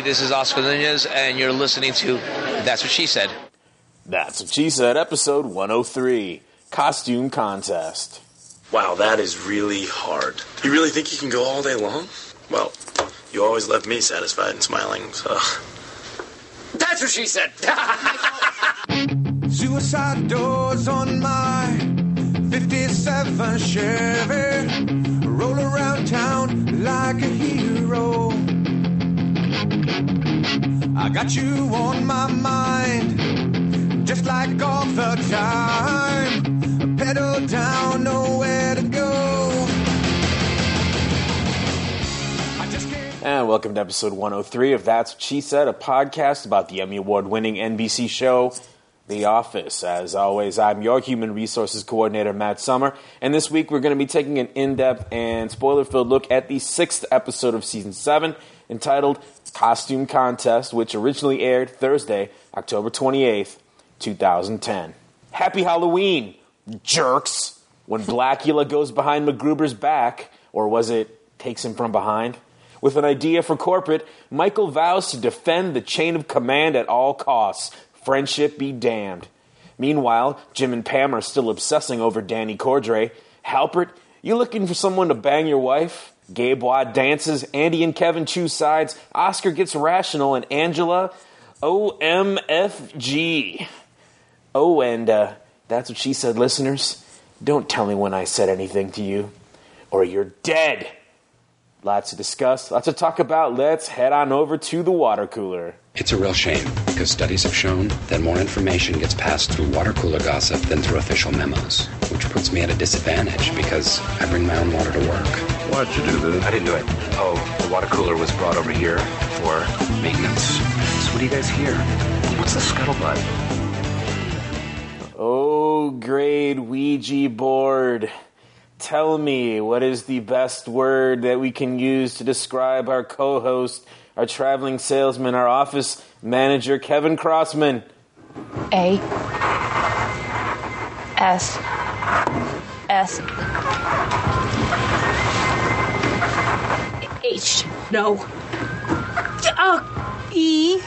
Hey, this is Oscar Nunez, and you're listening to That's What She Said. That's What She Said, episode 103, Costume Contest. Wow, that is really hard. You really think you can go all day long? Well, you always left me satisfied and smiling, so... That's what she said! Suicide doors on my 57 Chevy. Roll around town like a hero. I got you on my mind, just like all the time. Pedal down, nowhere to go. And welcome to episode 103 of That's What She Said, a podcast about the Emmy Award-winning NBC show, The Office. As always, I'm your Human Resources Coordinator, Matt Summer, and this week we're going to be taking an in-depth and spoiler-filled look at the 6th episode of Season 7, entitled Costume Contest, which originally aired Thursday, October 28th, 2010. Happy Halloween, jerks! When Blackula goes behind MacGruber's back, or was it takes him from behind? With an idea for corporate, Michael vows to defend the chain of command at all costs. Friendship be damned. Meanwhile, Jim and Pam are still obsessing over Danny Cordray. Halpert, you looking for someone to bang your wife? Gabe Wad dances, Andy and Kevin choose sides, Oscar gets rational, and Angela, OMFG. Oh, and that's what she said, listeners. Don't tell me when I said anything to you, or you're dead. Lots to discuss, lots to talk about. Let's head on over to the water cooler. It's a real shame, because studies have shown that more information gets passed through water cooler gossip than through official memos, which puts me at a disadvantage, because I bring my own water to work. Why'd you do this? I didn't do it. Oh, the water cooler was brought over here for maintenance. So what do you guys hear? What's the scuttlebutt? Oh, grade Ouija board. Tell me, what is the best word that we can use to describe our co-host, our traveling salesman, our office manager, Kevin Crossman? A. S. S. H. No. E.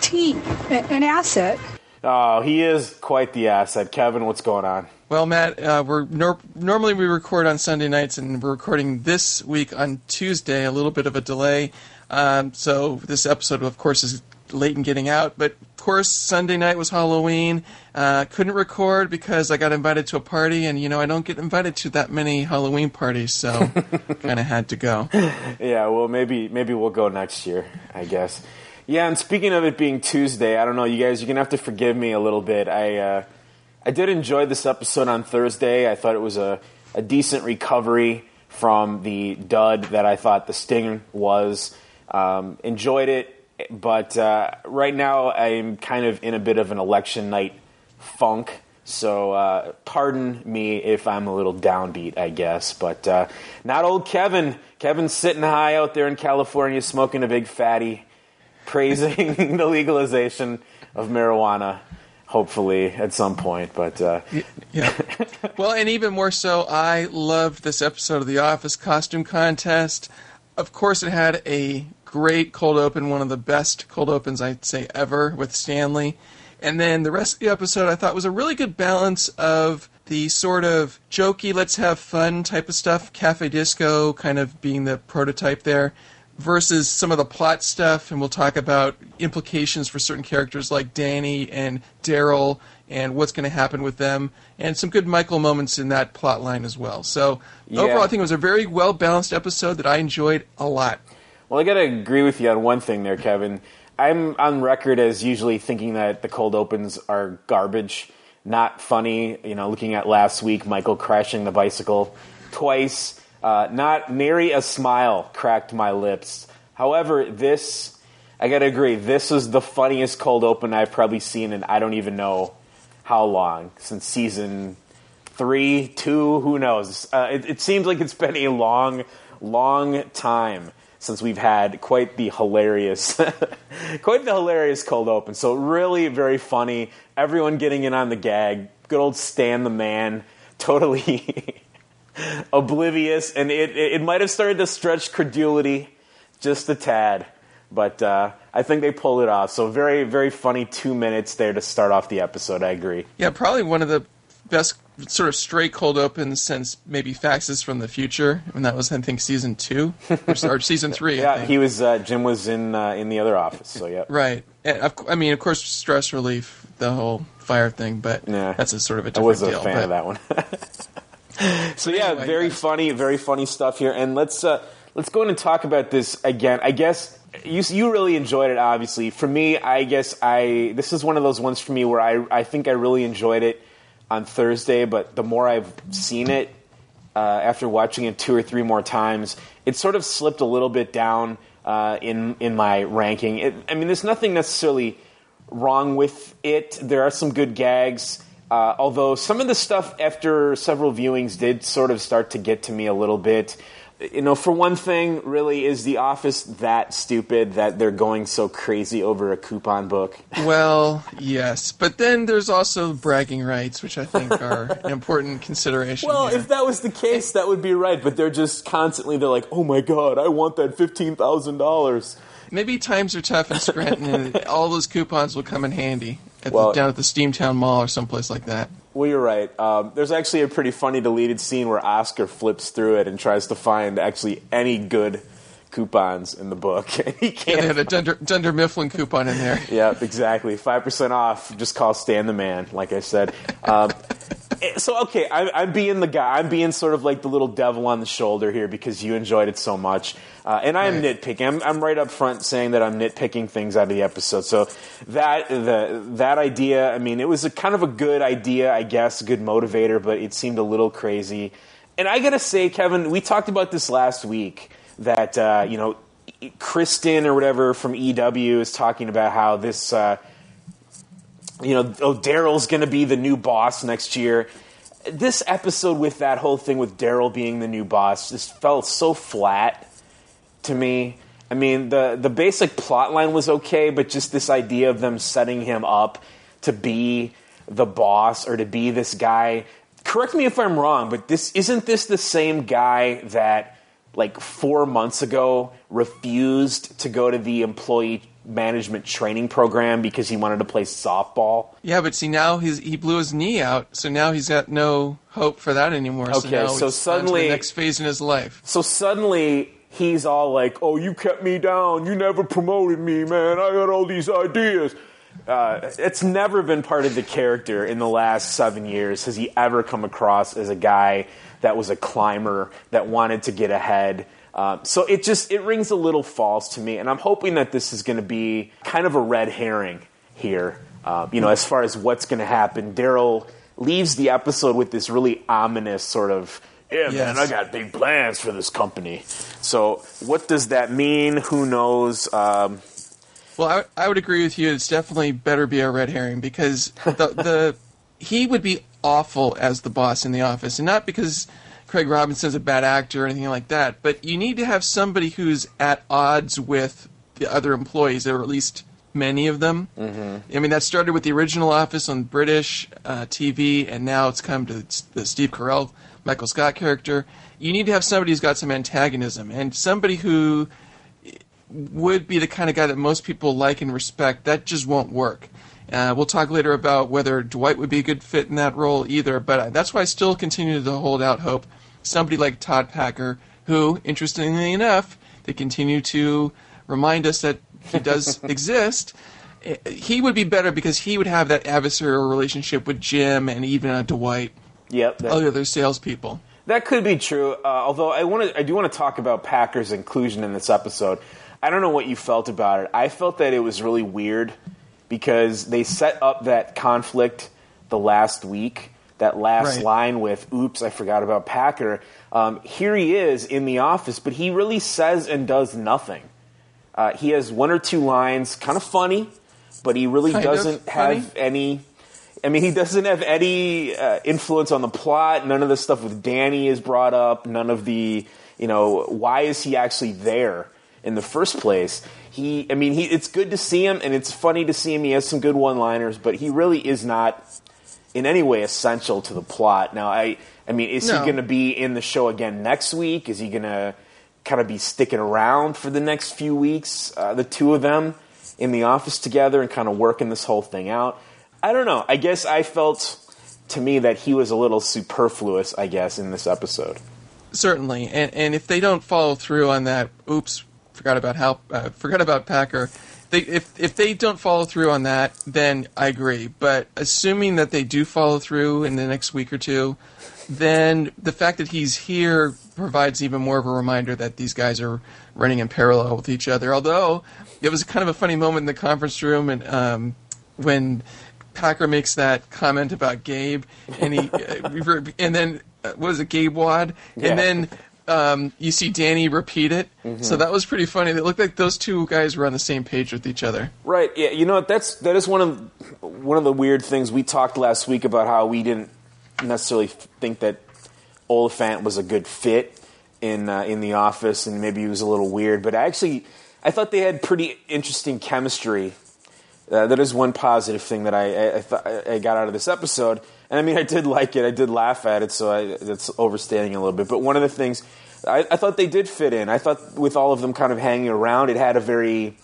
T. An asset. Oh, he is quite the asset. Kevin, what's going on? Well, Matt, normally we record on Sunday nights, and we're recording this week on Tuesday, a little bit of a delay. So this episode, of course, is late in getting out. But, of course, Sunday night was Halloween. Couldn't record because I got invited to a party, and, you know, I don't get invited to that many Halloween parties, so kind of had to go. Yeah, well, maybe we'll go next year, I guess. Yeah, and speaking of it being Tuesday, I don't know, you guys, you're going to have to forgive me a little bit. I did enjoy this episode on Thursday. I thought it was a decent recovery from the dud that I thought The Sting was. Enjoyed it, but right now I'm kind of in a bit of an election night funk, so pardon me if I'm a little downbeat, I guess. But not old Kevin. Kevin's sitting high out there in California smoking a big fatty, praising the legalization of marijuana. Hopefully at some point, but... Yeah. Well, and even more so, I loved this episode of The Office Costume Contest. Of course, it had a great cold open, one of the best cold opens, I'd say, ever with Stanley. And then the rest of the episode, I thought, was a really good balance of the sort of jokey, let's have fun type of stuff, Cafe Disco kind of being the prototype there, versus some of the plot stuff, and we'll talk about implications for certain characters like Danny and Daryl and what's going to happen with them, and some good Michael moments in that plot line as well. So overall, I think it was a very well-balanced episode that I enjoyed a lot. Well, I got to agree with you on one thing there, Kevin. I'm on record as usually thinking that the cold opens are garbage, not funny. You know, looking at last week, Michael crashing the bicycle twice. Not nary a smile cracked my lips. However, this, I gotta agree, this is the funniest cold open I've probably seen in I don't even know how long, since season 3, 2, who knows. It seems like it's been a long, long time since we've had quite the hilarious cold open. So really very funny, everyone getting in on the gag, good old Stan the man, totally... oblivious, and it might have started to stretch credulity just a tad. But I think they pulled it off. So very, very funny 2 minutes there to start off the episode. I agree. Yeah, probably one of the best sort of straight cold opens since maybe Faxes from the Future, and that was, I think, season 2 or season 3. Yeah, I think. He was Jim was in the other office. So yeah, right. And I mean, of course, stress relief, the whole fire thing, but that's a sort of a different deal. I wasn't a fan of that one. So yeah, anyway, very funny stuff here, and let's go in and talk about this again. I guess. You really enjoyed it, obviously. For me, I guess this is one of those ones for me where I think I really enjoyed it on Thursday, but the more I've seen it after watching it 2 or 3 more times, it sort of slipped a little bit down in my ranking. I mean, there's nothing necessarily wrong with it. There are some good gags, although some of the stuff after several viewings did sort of start to get to me a little bit. You know, for one thing, really, is The Office that stupid that they're going so crazy over a coupon book? Well, yes. But then there's also bragging rights, which I think are an important consideration. Well, if that was the case, that would be right. But they're just constantly, they're like, oh my God, I want that $15,000. Maybe times are tough in Scranton, and all those coupons will come in handy down at the Steamtown Mall or someplace like that. Well, you're right. There's actually a pretty funny deleted scene where Oscar flips through it and tries to find actually any good coupons in the book. He can't. Yeah, they had a Dunder Mifflin coupon in there. Yeah, exactly. 5% off. Just call Stan the Man, like I said. So, okay, I'm being the guy. I'm being sort of like the little devil on the shoulder here because you enjoyed it so much. And I am nitpicking. I'm right up front saying that I'm nitpicking things out of the episode. So that idea, I mean, it was kind of a good idea, I guess, a good motivator, but it seemed a little crazy. And I got to say, Kevin, we talked about this last week that, you know, Kristen or whatever from EW is talking about how this you know, Daryl's going to be the new boss next year. This episode with that whole thing with Daryl being the new boss just felt so flat to me. I mean, the basic plot line was okay, but just this idea of them setting him up to be the boss or to be this guy. Correct me if I'm wrong, but isn't this the same guy that, like, 4 months ago refused to go to the employee management training program because he wanted to play softball? Yeah, but see, now he blew his knee out, so now he's got no hope for that anymore. Okay, so suddenly the next phase in his life. So suddenly he's all like, "Oh, you kept me down. You never promoted me, man. I got all these ideas." It's never been part of the character in the last 7 years. Has he ever come across as a guy that was a climber that wanted to get ahead? So it rings a little false to me, and I'm hoping that this is going to be kind of a red herring here, you know, as far as what's going to happen. Daryl leaves the episode with this really ominous sort of, man, I got big plans for this company. So what does that mean? Who knows? Well, I would agree with you. It's definitely better be a red herring because he would be awful as the boss in The Office, and not because Craig Robinson's a bad actor or anything like that, but you need to have somebody who's at odds with the other employees, or at least many of them. Mm-hmm. I mean, that started with the original Office on British TV, and now it's come to the Steve Carell, Michael Scott character. You need to have somebody who's got some antagonism, and somebody who would be the kind of guy that most people like and respect. That just won't work. We'll talk later about whether Dwight would be a good fit in that role either, but that's why I still continue to hold out hope. Somebody like Todd Packer, who, interestingly enough, they continue to remind us that he does exist. He would be better because he would have that adversarial relationship with Jim and even Dwight. Yep, all the other salespeople. That could be true. Although I do want to talk about Packer's inclusion in this episode. I don't know what you felt about it. I felt that it was really weird because they set up that conflict the last week. That last line with, oops, I forgot about Packer. Here he is in the office, but he really says and does nothing. He has 1 or 2 lines, kind of funny, but he really doesn't have any... I mean, he doesn't have any influence on the plot. None of the stuff with Danny is brought up. None of the, you know, why is he actually there in the first place? It's good to see him, and it's funny to see him. He has some good one-liners, but he really is not in any way essential to the plot. Now, is he going to be in the show again next week? Is he going to kind of be sticking around for the next few weeks, the two of them in the office together and kind of working this whole thing out. I don't know. I guess I felt, to me, that he was a little superfluous, I guess, in this episode. Certainly. And if they don't follow through on that, oops, forgot about Packer. If they don't follow through on that, then I agree. But assuming that they do follow through in the next week or two, then the fact that he's here provides even more of a reminder that these guys are running in parallel with each other. Although it was kind of a funny moment in the conference room, and when Packer makes that comment about Gabe, and he and then was it Gabe Wad, yeah. And then. You see Danny repeat it, mm-hmm. So that was pretty funny. It looked like those two guys were on the same page with each other. Right, yeah, you know what, that is one of the weird things. We talked last week about how we didn't necessarily think that Oliphant was a good fit in The Office, and maybe he was a little weird, but I thought they had pretty interesting chemistry. That is one positive thing that I got out of this episode. And I mean, I did like it. I did laugh at it, so that's overstating a little bit. But one of the things, I thought they did fit in. I thought with all of them kind of hanging around, it had a very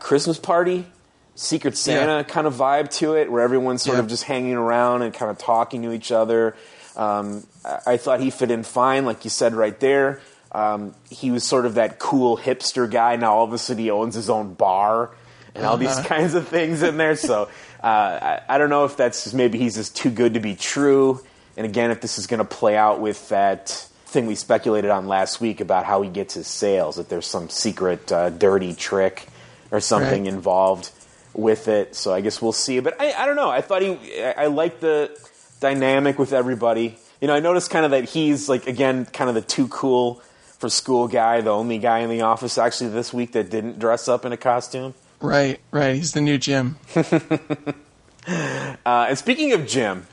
Christmas party, Secret Santa kind of vibe to it, where everyone's sort of just hanging around and kind of talking to each other. I thought he fit in fine, like you said right there. He was sort of that cool hipster guy. Now all of a sudden he owns his own bar and all these kinds of things in there, so... I don't know if that's just maybe he's just too good to be true. And again, if this is going to play out with that thing we speculated on last week about how he gets his sales, that there's some secret dirty trick or something involved with it. So I guess we'll see. But I don't know. I thought I liked the dynamic with everybody. You know, I noticed kind of that he's like, again, kind of the too cool for school guy, the only guy in the office actually this week that didn't dress up in a costume. Right. He's the new Jim. And speaking of Jim,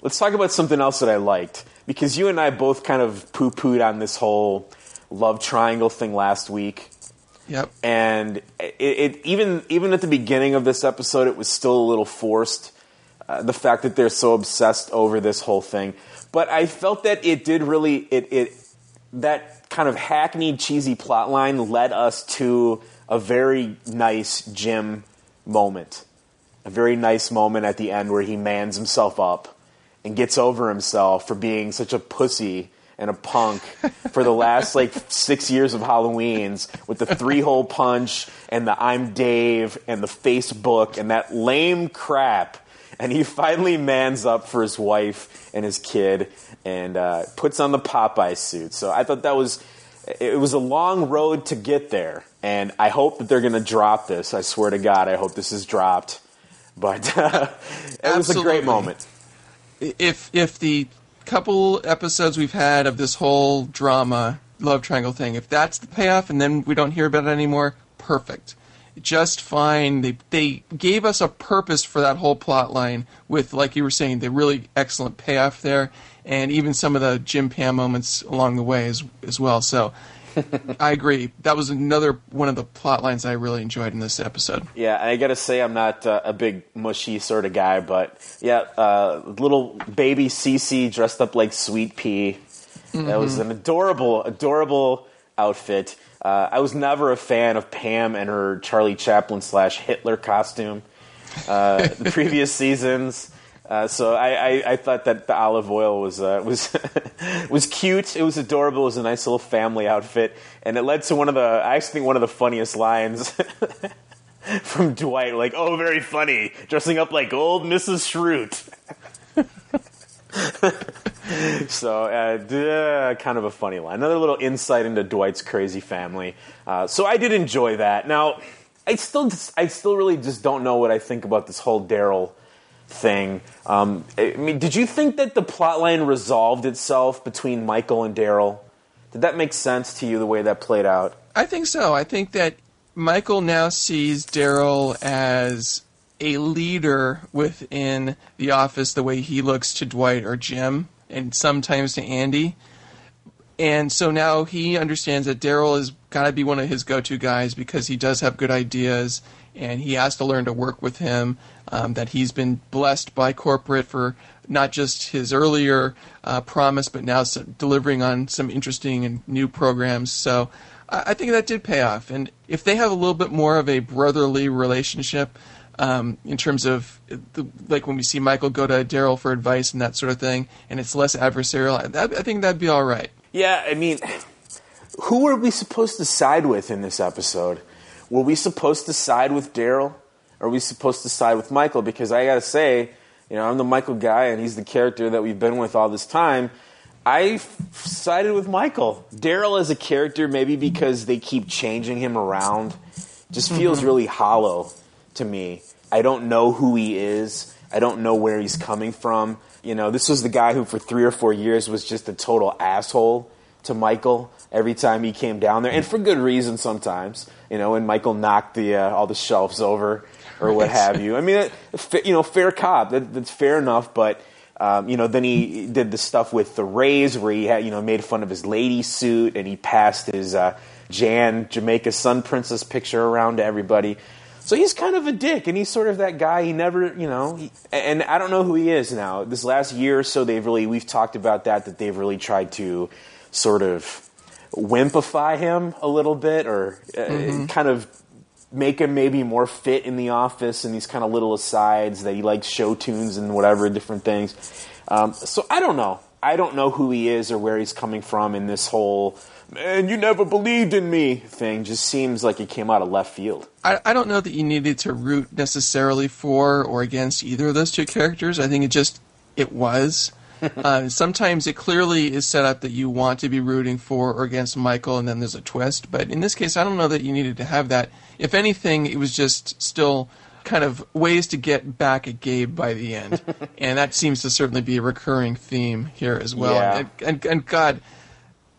let's talk about something else that I liked. Because you and I both kind of poo-pooed on this whole love triangle thing last week. Yep. And it even at the beginning of this episode, it was still a little forced. The fact that they're so obsessed over this whole thing. But I felt that it did really... that kind of hackneyed, cheesy plot line led us to... a very nice Jim moment. A very nice moment at the end where he mans himself up and gets over himself for being such a pussy and a punk for the last, 6 years of Halloweens with the 3-hole punch and the I'm Dave and the Facebook and that lame crap. And he finally mans up for his wife and his kid and puts on the Popeye suit. So I thought it was a long road to get there. And I hope that they're going to drop this. I swear to God, I hope this is dropped. But it was a great moment. If the couple episodes we've had of this whole drama, love triangle thing, if that's the payoff and then we don't hear about it anymore, perfect. Just fine. They gave us a purpose for that whole plot line with, like you were saying, the really excellent payoff there. And even some of the Jim Pam moments along the way as well. So... I agree. That was another one of the plot lines I really enjoyed in this episode. Yeah, I gotta say I'm not a big mushy sort of guy, but yeah, little baby Cece dressed up like Sweet Pea. Mm-hmm. That was an adorable, adorable outfit. I was never a fan of Pam and her Charlie Chaplin / Hitler costume the previous seasons. So I thought that the olive oil was was cute. It was adorable. It was a nice little family outfit, and it led to one of the funniest lines from Dwight, like, "Oh, very funny, dressing up like old Mrs. Schrute." So kind of a funny line. Another little insight into Dwight's crazy family. So I did enjoy that. Now I still really just don't know what I think about this whole Daryl thing. I mean, did you think that the plotline resolved itself between Michael and Daryl? Did that make sense to you, the way that played out? I think so. I think that Michael now sees Daryl as a leader within the office, the way he looks to Dwight or Jim, and sometimes to Andy. And so now he understands that Daryl has got to be one of his go-to guys because he does have good ideas, and he has to learn to work with him, that he's been blessed by corporate for not just his earlier promise, but now delivering on some interesting and new programs. So I think that did pay off. And if they have a little bit more of a brotherly relationship in terms of, like when we see Michael go to Daryl for advice and that sort of thing, and it's less adversarial, I think that'd be all right. Yeah, I mean, who were we supposed to side with in this episode? Were we supposed to side with Daryl? Or were we supposed to side with Michael? Because I got to say, you know, I'm the Michael guy, and he's the character that we've been with all this time. I sided with Michael. Daryl as a character, maybe because they keep changing him around, just feels really hollow to me. I don't know who he is. I don't know where he's coming from. You know, this was the guy who for 3 or 4 years was just a total asshole to Michael every time he came down there. And for good reason sometimes, you know, when Michael knocked the all the shelves over or what have you. I mean, you know, fair cop. That's fair enough. But, you know, then he did the stuff with the Rays where he had, you know, made fun of his lady suit and he passed his Jamaica Sun Princess picture around to everybody. So he's kind of a dick, and he's sort of that guy. He never, you know, and I don't know who he is now. This last year or so, we've talked about that they've really tried to sort of wimpify him a little bit, or kind of make him maybe more fit in the office, and these kind of little asides that he likes show tunes and whatever, different things. So I don't know. I don't know who he is or where he's coming from in this whole "man, you never believed in me" thing. Just seems like it came out of left field. I don't know that you needed to root necessarily for or against either of those two characters. I think it was. Sometimes it clearly is set up that you want to be rooting for or against Michael, and then there's a twist. But in this case, I don't know that you needed to have that. If anything, it was just still kind of ways to get back at Gabe by the end. And that seems to certainly be a recurring theme here as well. Yeah. And God,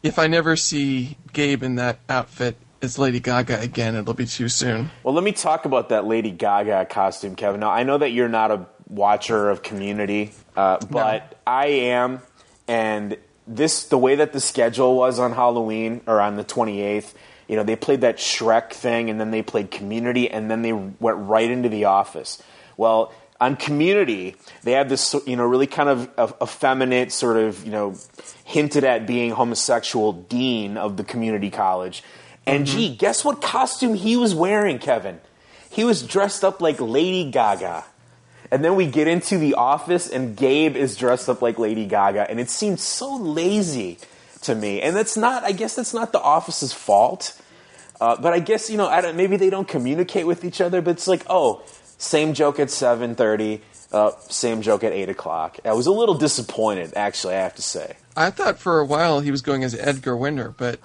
if I never see Gabe in that outfit as Lady Gaga again, it'll be too soon. Well, let me talk about that Lady Gaga costume, Kevin. Now, I know that you're not a watcher of Community, but no. I am. And the way that the schedule was on Halloween, or on the 28th, you know, they played that Shrek thing, and then they played Community, and then they went right into The Office. Well, on Community, they have this, you know, really kind of effeminate, sort of, you know, hinted at being homosexual dean of the community college. And gee, guess what costume he was wearing, Kevin? He was dressed up like Lady Gaga. And then we get into The Office, and Gabe is dressed up like Lady Gaga. And it seemed so lazy to me. And I guess that's not The Office's fault. But I guess, you know, maybe they don't communicate with each other, but it's like, oh, same joke at 7:30, same joke at 8 o'clock. I was a little disappointed, actually, I have to say. I thought for a while he was going as Edgar Winter, but...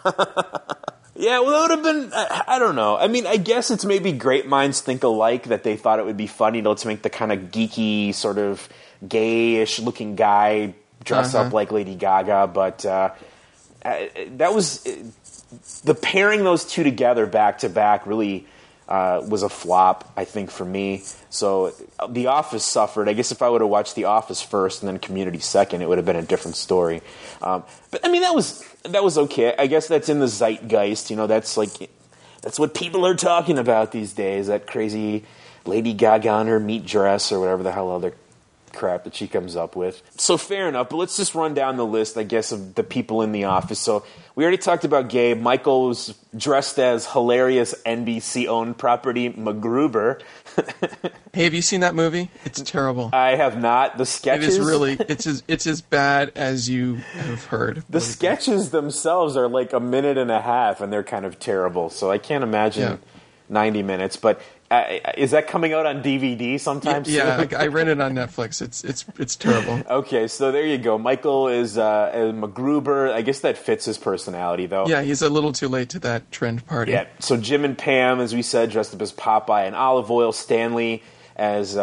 Yeah, well, that would have been... I don't know. I mean, I guess it's maybe great minds think alike that they thought it would be funny to make the kind of geeky, sort of gayish looking guy dress up like Lady Gaga, but that was... The pairing those two together back-to-back really... was a flop, I think, for me. So The Office suffered. I guess if I would have watched The Office first and then Community second, it would have been a different story. But I mean, that was okay. I guess that's in the zeitgeist. You know, that's what people are talking about these days. That crazy Lady Gaga on her meat dress or whatever the hell other crap that she comes up with. So fair enough. But let's just run down the list, I guess, of the people in The Office. So we already talked about Gabe. Michael was dressed as hilarious NBC-owned property MacGruber. Hey, have you seen that movie? It's terrible. I have not. The sketches... It is really... It's as bad as you have heard. The sketches themselves are like a minute and a half, and they're kind of terrible. So I can't imagine 90 minutes. But... is that coming out on DVD sometime soon? Yeah, I read it on Netflix. It's terrible. Okay, so there you go. Michael is MacGruber. I guess that fits his personality, though. Yeah, he's a little too late to that trend party. Yeah, so Jim and Pam, as we said, dressed up as Popeye and Olive Oil. Stanley as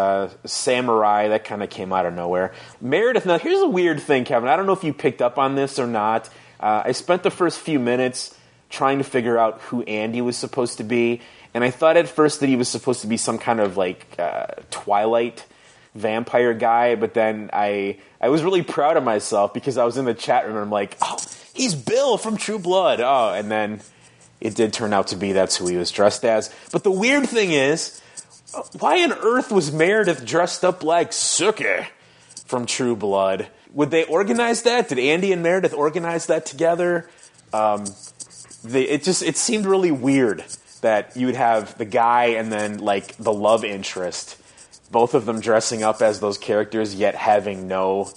Samurai. That kind of came out of nowhere. Meredith, now here's a weird thing, Kevin. I don't know if you picked up on this or not. I spent the first few minutes trying to figure out who Andy was supposed to be. And I thought at first that he was supposed to be some kind of, like, Twilight vampire guy, but then I was really proud of myself because I was in the chat room and I'm like, oh, he's Bill from True Blood. Oh, and then it did turn out to be that's who he was dressed as. But the weird thing is, why on earth was Meredith dressed up like Suki from True Blood? Would they organize that? Did Andy and Meredith organize that together? It seemed really weird that you would have the guy and then like the love interest, both of them dressing up as those characters, yet having no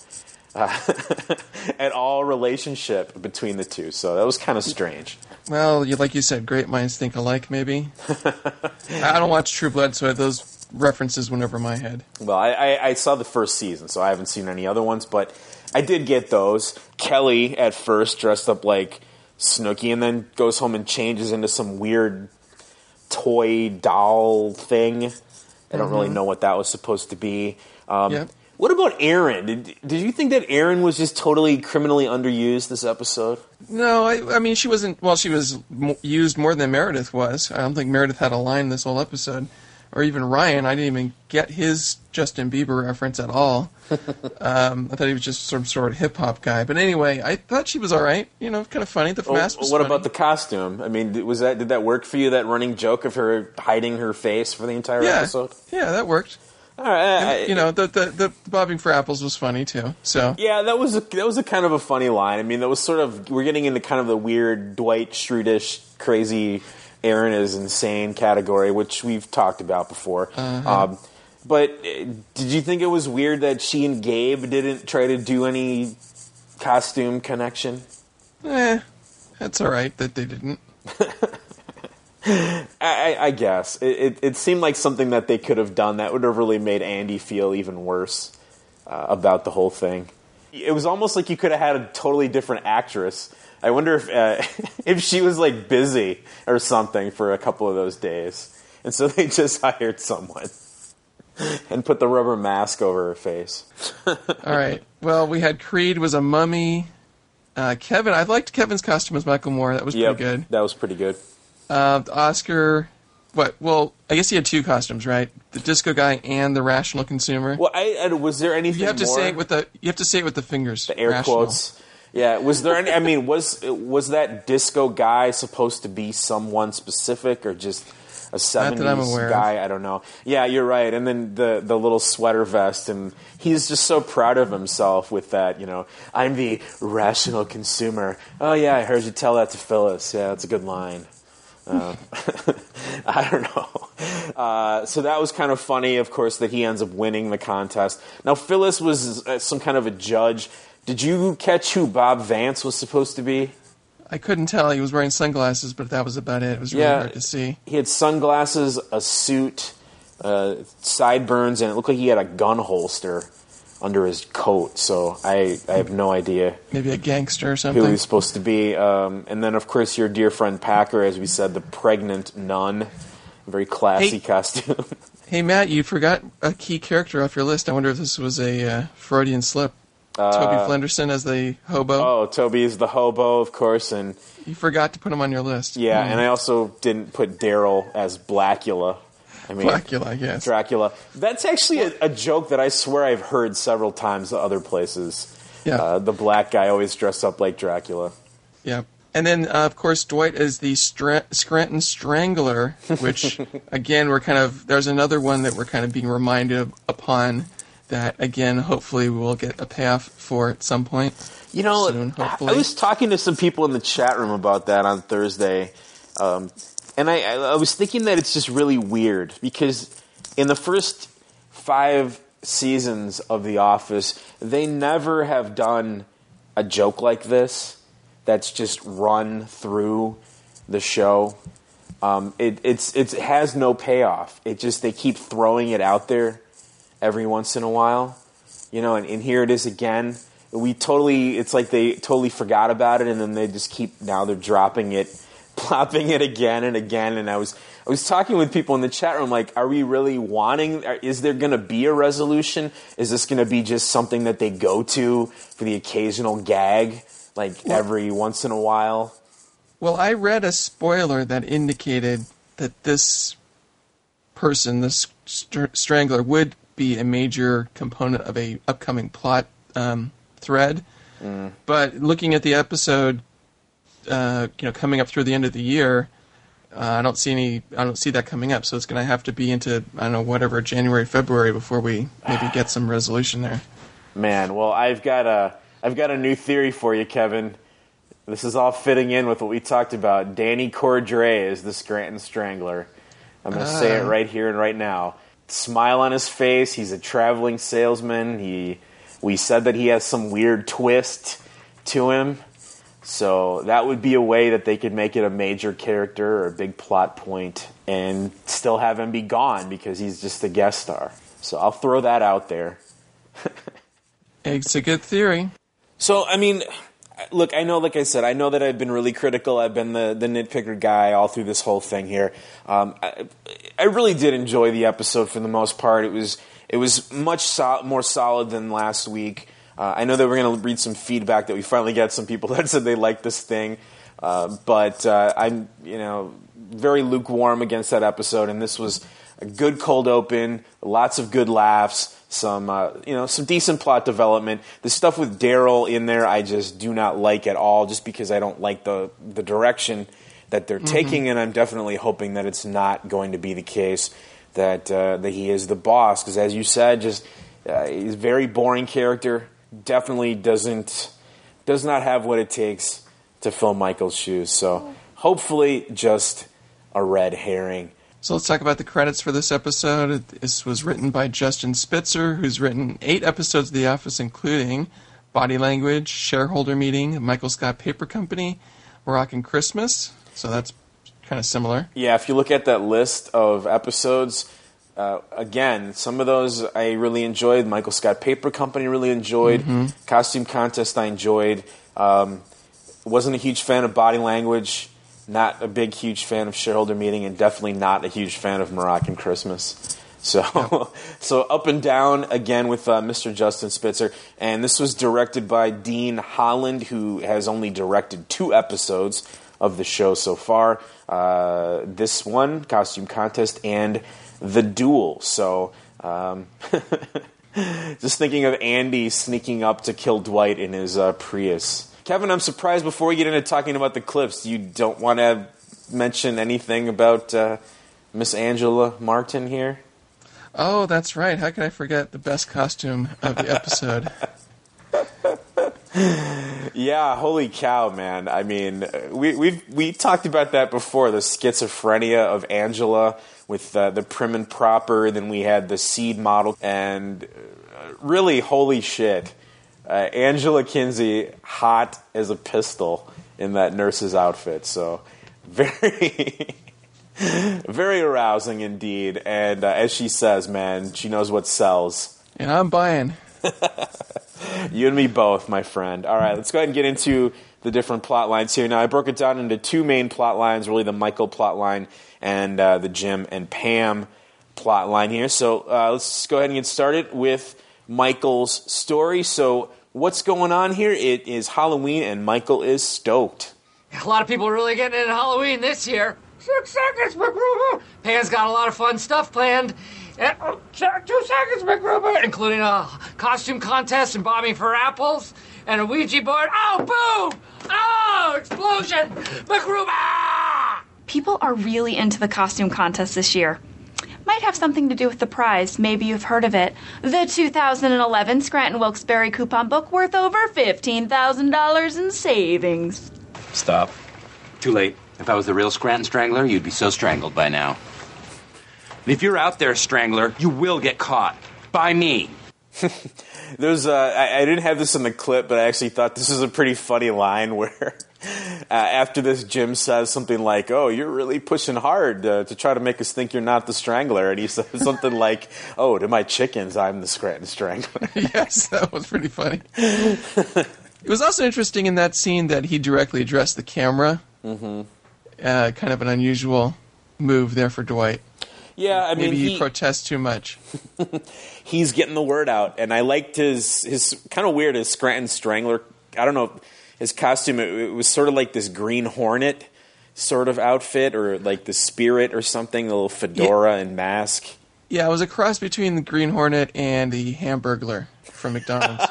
at all relationship between the two. So that was kind of strange. Well, like you said, great minds think alike, maybe. I don't watch True Blood, so I have those references went over my head. Well, I saw the first season, so I haven't seen any other ones, but I did get those. Kelly, at first, dressed up like Snooki, and then goes home and changes into some weird toy doll thing. I don't really know what that was supposed to be. Yep. What about Erin? Did you think that Erin was just totally criminally underused this episode? No, I mean, she wasn't... Well, she was used more than Meredith was. I don't think Meredith had a line this whole episode. Or even Ryan. I didn't even get his Justin Bieber reference at all. I thought he was just some sort of hip-hop guy. But anyway, I thought she was all right. You know, kind of funny. The mask was funny. About the costume? I mean, did that work for you, that running joke of her hiding her face for the entire episode? Yeah, that worked. All right, and, you know, the bobbing for apples was funny, too. So yeah, that was a kind of a funny line. I mean, that was sort of... We're getting into kind of the weird Dwight Schrute-ish, crazy... Erin is insane category, which we've talked about before. But did you think it was weird that she and Gabe didn't try to do any costume connection? That's all right that they didn't. I guess. It seemed like something that they could have done that would have really made Andy feel even worse about the whole thing. It was almost like you could have had a totally different actress. I wonder if she was like busy or something for a couple of those days, and so they just hired someone and put the rubber mask over her face. All right. Well, we had Creed was a mummy. Kevin, I liked Kevin's costume as Michael Moore. That was pretty good. That was pretty good. Oscar. What? Well, I guess he had two costumes, right? The disco guy and the rational consumer. Well, was there anything? You have to say it with the. You have to say it with the fingers. The air rational. Quotes. Yeah. Was there any? I mean, was that disco guy supposed to be someone specific or just a 70s guy? I don't know. Yeah, you're right. And then the little sweater vest, and he's just so proud of himself with that. You know, I'm the rational consumer. Oh yeah, I heard you tell that to Phyllis. Yeah, that's a good line. I don't know. So that was kind of funny, of course, that he ends up winning the contest. Now, Phyllis was some kind of a judge. Did you catch who Bob Vance was supposed to be? I couldn't tell. He was wearing sunglasses, but that was about it. It was really hard to see. He had sunglasses, a suit, sideburns, and it looked like he had a gun holster under his coat. So I have no idea. Maybe a gangster or something. Who he was supposed to be. And then, of course, your dear friend Packer, as we said, the pregnant nun. Very classy costume. Hey, Matt, you forgot a key character off your list. I wonder if this was a Freudian slip. Toby Flenderson as the hobo. Oh, Toby is the hobo, of course, and you forgot to put him on your list. Yeah, and I also didn't put Daryl as Blackula. I mean, Blackula, yes, Dracula. That's actually a joke that I swear I've heard several times at other places. Yeah, the black guy always dressed up like Dracula. Yeah, and then of course Dwight is the Scranton Strangler, which again we're kind of there's another one that we're kind of being reminded of upon. That, again, hopefully we'll get a payoff for at some point. You know, soon, I was talking to some people in the chat room about that on Thursday, and I was thinking that it's just really weird because in the first 5 seasons of The Office, they never have done a joke like this that's just run through the show. It has no payoff. It just they keep throwing it out there. Every once in a while, you know, and here it is again. It's like they totally forgot about it, and then they just now they're dropping it, plopping it again and again. And I was talking with people in the chat room, like, are we really is there going to be a resolution? Is this going to be just something that they go to for the occasional gag, like every once in a while? Well, I read a spoiler that indicated that this person, this strangler, would be a major component of a upcoming plot thread. Mm. But looking at the episode, coming up through the end of the year, I don't see that coming up. So it's going to have to be into January, February before we maybe get some resolution there. Man, well, I've got a new theory for you, Kevin. This is all fitting in with what we talked about. Danny Cordray is the Scranton Strangler. I'm going to say it right here and right now. Smile on his face. He's a traveling salesman. We said that he has some weird twist to him. So that would be a way that they could make it a major character or a big plot point and still have him be gone because he's just a guest star. So I'll throw that out there. It's a good theory. So, I mean... Look, I know that I've been really critical. I've been the nitpicker guy all through this whole thing here. I really did enjoy the episode for the most part. It was much more solid than last week. I know that we're going to read some feedback that we finally got some people that said they liked this thing. But I'm very lukewarm against that episode, and this was a good cold open, lots of good laughs. Some decent plot development. The stuff with Daryl in there, I just do not like at all, just because I don't like the direction that they're taking, and I'm definitely hoping that it's not going to be the case that he is the boss, because as you said, he's a very boring character. Definitely does not have what it takes to fill Michael's shoes. So hopefully, just a red herring. So let's talk about the credits for this episode. This was written by Justin Spitzer, who's written 8 episodes of The Office, including Body Language, Shareholder Meeting, Michael Scott Paper Company, Moroccan Christmas. So that's kind of similar. Yeah, if you look at that list of episodes, again, some of those I really enjoyed. Michael Scott Paper Company really enjoyed. Mm-hmm. Costume Contest I enjoyed. Wasn't a huge fan of Body Language. Not a big, huge fan of Shareholder Meeting, and definitely not a huge fan of Moroccan Christmas. So up and down again with Mr. Justin Spitzer. And this was directed by Dean Holland, who has only directed 2 episodes of the show so far. This one, Costume Contest, and The Duel. So just thinking of Andy sneaking up to kill Dwight in his Prius. Kevin, I'm surprised before we get into talking about the clips, you don't want to mention anything about Miss Angela Martin here? Oh, that's right. How could I forget the best costume of the episode? Yeah, holy cow, man. I mean, we talked about that before, the schizophrenia of Angela with the prim and proper, then we had the seed model, and really, holy shit. Angela Kinsey, hot as a pistol in that nurse's outfit. So very, very arousing indeed. And as she says, man, she knows what sells. And I'm buying. You and me both, my friend. All right, let's go ahead and get into the different plot lines here. Now, I broke it down into 2 main plot lines, really the Michael plot line and the Jim and Pam plot line here. So let's go ahead and get started with Michael's story. So what's going on here? It is Halloween and Michael is stoked. A lot of people are really getting into Halloween this year. 6 seconds, MacGruber! Pan's got a lot of fun stuff planned. 2 seconds, MacGruber! Including a costume contest and bombing for apples and a Ouija board. Oh, boom! Oh, explosion! MacGruber! People are really into the costume contest this year. Might have something to do with the prize. Maybe you've heard of it. The 2011 Scranton Wilkes-Barre coupon book worth over $15,000 in savings. Stop. Too late. If I was the real Scranton Strangler, you'd be so strangled by now. And if you're out there, Strangler, you will get caught. By me. There's I didn't have this in the clip, but I actually thought this is a pretty funny line where... after this, Jim says something like, "Oh, you're really pushing hard to try to make us think you're not the Strangler." And he says something like, "Oh, to my chickens, I'm the Scranton Strangler." Yes, that was pretty funny. It was also interesting in that scene that he directly addressed the camera. Mm-hmm. Kind of an unusual move there for Dwight. Yeah, I mean, maybe he protests too much. He's getting the word out, and I liked his kind of weird, his Scranton Strangler. I don't know. His costume, it was sort of like this Green Hornet sort of outfit, or like the Spirit or something, a little fedora and mask. Yeah, it was a cross between the Green Hornet and the Hamburglar from McDonald's.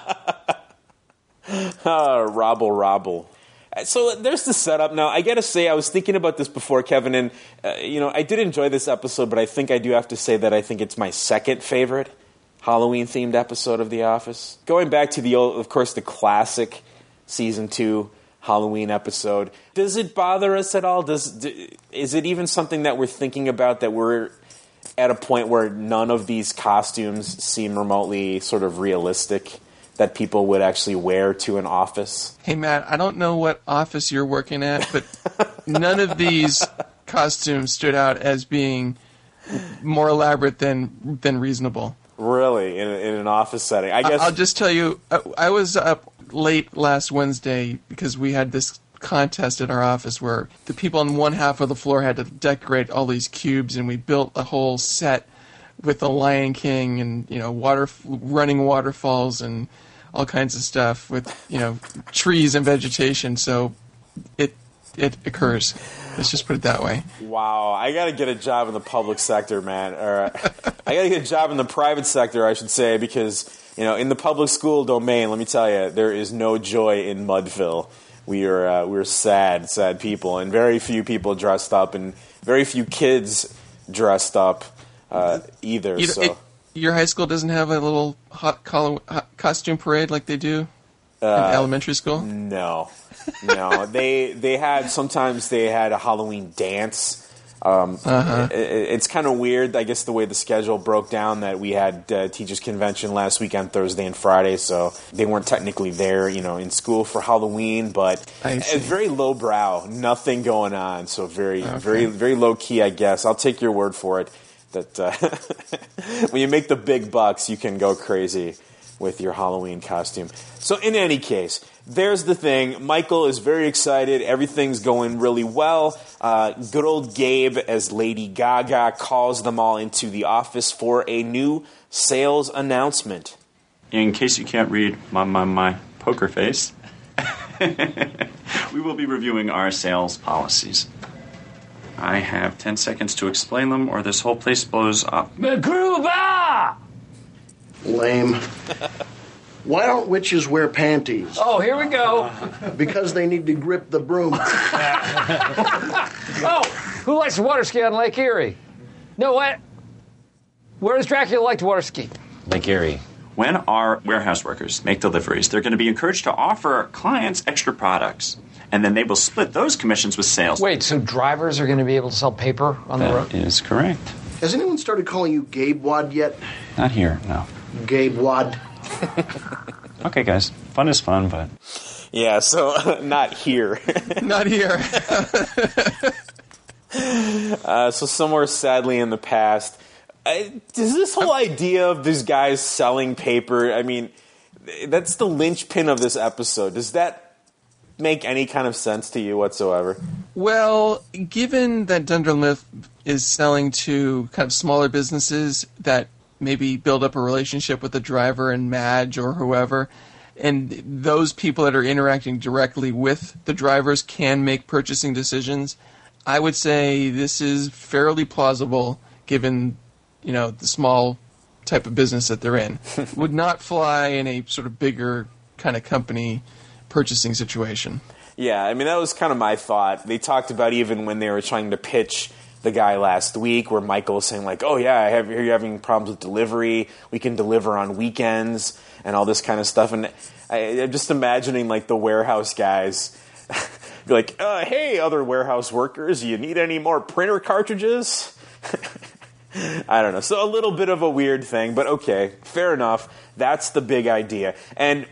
Robble. So there's the setup. Now, I got to say, I was thinking about this before, Kevin, and, I did enjoy this episode, but I think I do have to say that I think it's my second favorite Halloween-themed episode of The Office. Going back to the old, of course, the classic Season 2 Halloween episode, does it bother us at all? Is it even something that we're thinking about, that we're at a point where none of these costumes seem remotely sort of realistic, that people would actually wear to an office? Hey, Matt, I don't know what office you're working at, but none of these costumes stood out as being more elaborate than reasonable. Really? In an office setting? I guess I'll just tell you, I was up late last Wednesday because we had this contest at our office where the people on one half of the floor had to decorate all these cubes, and we built a whole set with the Lion King and, running waterfalls and all kinds of stuff with, trees and vegetation. So it occurs. Let's just put it that way. Wow. I got to get a job in the public sector, man. Or I got to get a job in the private sector, I should say, because, in the public school domain, let me tell you, there is no joy in Mudville. We're sad people, and very few people dressed up, and very few kids dressed up. Your high school doesn't have a little hot costume parade like they do in elementary school? No. Sometimes they had a Halloween dance. It's kind of weird, I guess, the way the schedule broke down, that we had teachers' convention last week on Thursday and Friday, so they weren't technically there, in school for Halloween, but very lowbrow, nothing going on, so very, very low key, I guess. I'll take your word for it. That when you make the big bucks, you can go crazy with your Halloween costume. So in any case, there's the thing. Michael is very excited. Everything's going really well. Good old Gabe, as Lady Gaga, calls them all into the office for a new sales announcement. In case you can't read my poker face, we will be reviewing our sales policies. I have 10 seconds to explain them, or this whole place blows up. MacGruber! Lame. Why don't witches wear panties? Oh, here we go. Because they need to grip the broom. Oh, who likes to water ski on Lake Erie? No, what? Where does Dracula like to water ski? Lake Erie. When our warehouse workers make deliveries, they're going to be encouraged to offer clients extra products. And then they will split those commissions with sales. Wait, so drivers are going to be able to sell paper on the road? That is correct. Has anyone started calling you Gabe Wad yet? Not here, no. Gabe Wad. Okay, guys. Fun is fun, but... Yeah, so not here. Not here. So somewhere sadly in the past, does this whole idea of these guys selling paper, I mean, that's the linchpin of this episode. Does that make any kind of sense to you whatsoever? Well, given that Dunder Mifflin is selling to kind of smaller businesses that maybe build up a relationship with the driver and Madge or whoever, and those people that are interacting directly with the drivers can make purchasing decisions, I would say this is fairly plausible given, the small type of business that they're in. Would not fly in a sort of bigger kind of company purchasing situation. Yeah, I mean, that was kind of my thought. They talked about even when they were trying to pitch the guy last week, where Michael was saying, like, oh, yeah, you're having problems with delivery. We can deliver on weekends and all this kind of stuff. And I'm just imagining, like, the warehouse guys like, hey, other warehouse workers, you need any more printer cartridges? I don't know. So a little bit of a weird thing, but okay, fair enough. That's the big idea. And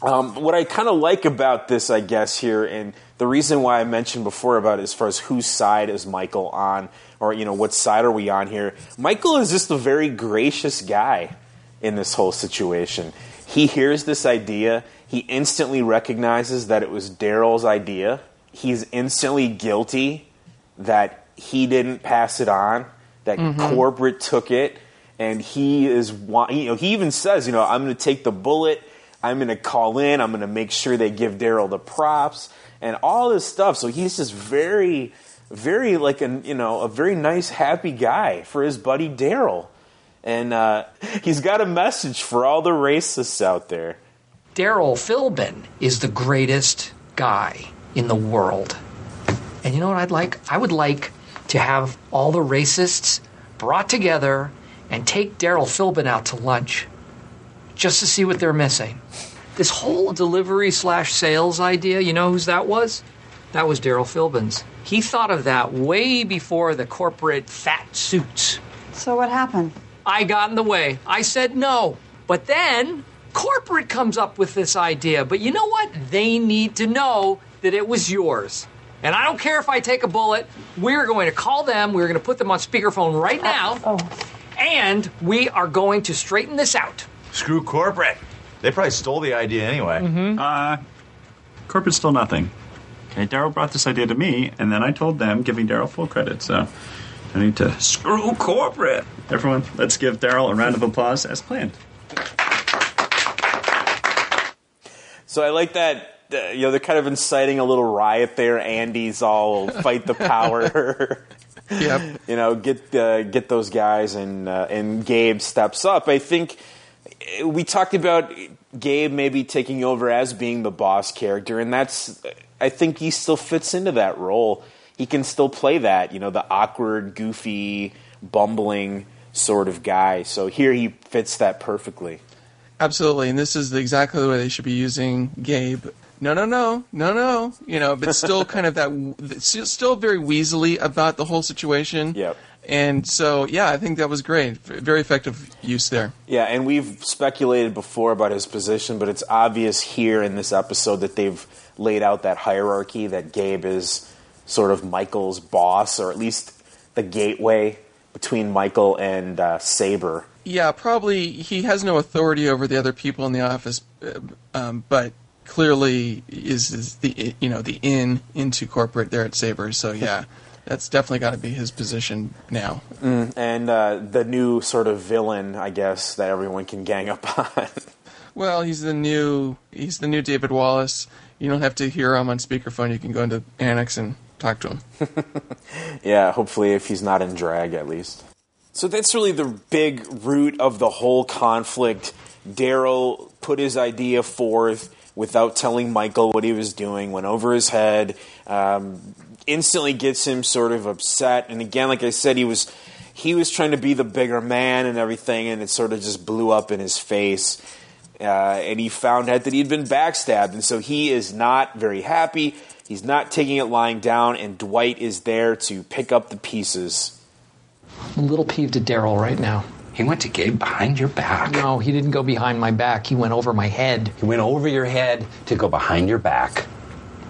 what I kind of like about this, I guess, here, and the reason why I mentioned before about it, as far as whose side is Michael on, or, what side are we on here, Michael is just a very gracious guy in this whole situation. He hears this idea. He instantly recognizes that it was Daryl's idea. He's instantly guilty that he didn't pass it on, that corporate took it, and he is, he even says, I'm going to take the bullet. I'm going to call in. I'm going to make sure they give Daryl the props and all this stuff. So he's just very very like a very nice, happy guy for his buddy Daryl. And he's got a message for all the racists out there. Daryl Philbin is the greatest guy in the world. And you know what I'd like? I would like to have all the racists brought together and take Daryl Philbin out to lunch just to see what they're missing. This whole delivery/sales idea, you know whose that was? That was Daryl Philbin's. He thought of that way before the corporate fat suits. So what happened? I got in the way. I said no. But then corporate comes up with this idea. But you know what? They need to know that it was yours. And I don't care if I take a bullet. We're going to call them. We're going to put them on speakerphone right now. And we are going to straighten this out. Screw corporate. They probably stole the idea anyway. Mm-hmm. Corporate stole nothing. Okay, Daryl brought this idea to me, and then I told them, giving Daryl full credit, so I need to screw corporate. Everyone, let's give Daryl a round of applause as planned. So I like that, they're kind of inciting a little riot there. Andy's all fight the power. Yep. Get those guys, and Gabe steps up. I think we talked about Gabe maybe taking over as being the boss character, and that's, I think he still fits into that role. He can still play that, the awkward, goofy, bumbling sort of guy. So here he fits that perfectly. Absolutely, and this is exactly the way they should be using Gabe. No. But still kind of that, still very weaselly about the whole situation. Yep. And so, I think that was great. Very effective use there. Yeah, and we've speculated before about his position, but it's obvious here in this episode that they've laid out that hierarchy, that Gabe is sort of Michael's boss, or at least the gateway between Michael and Saber. Yeah, probably he has no authority over the other people in the office, but clearly is the the into corporate there at Saber. So yeah, that's definitely got to be his position now. And the new sort of villain, I guess, that everyone can gang up on. Well, he's the new David Wallace. You don't have to hear him on speakerphone. You can go into Annex and talk to him. Yeah, hopefully if he's not in drag at least. So that's really the big root of the whole conflict. Daryl put his idea forth without telling Michael what he was doing, went over his head, instantly gets him sort of upset. And again, like I said, he was trying to be the bigger man and everything, and it sort of just blew up in his face. And he found out that he'd been backstabbed, and so he is not very happy. He's not taking it lying down, and Dwight is there to pick up the pieces. I'm a little peeved at Daryl right now. He went to Gabe behind your back. No, he didn't go behind my back. He went over my head. He went over your head to go behind your back.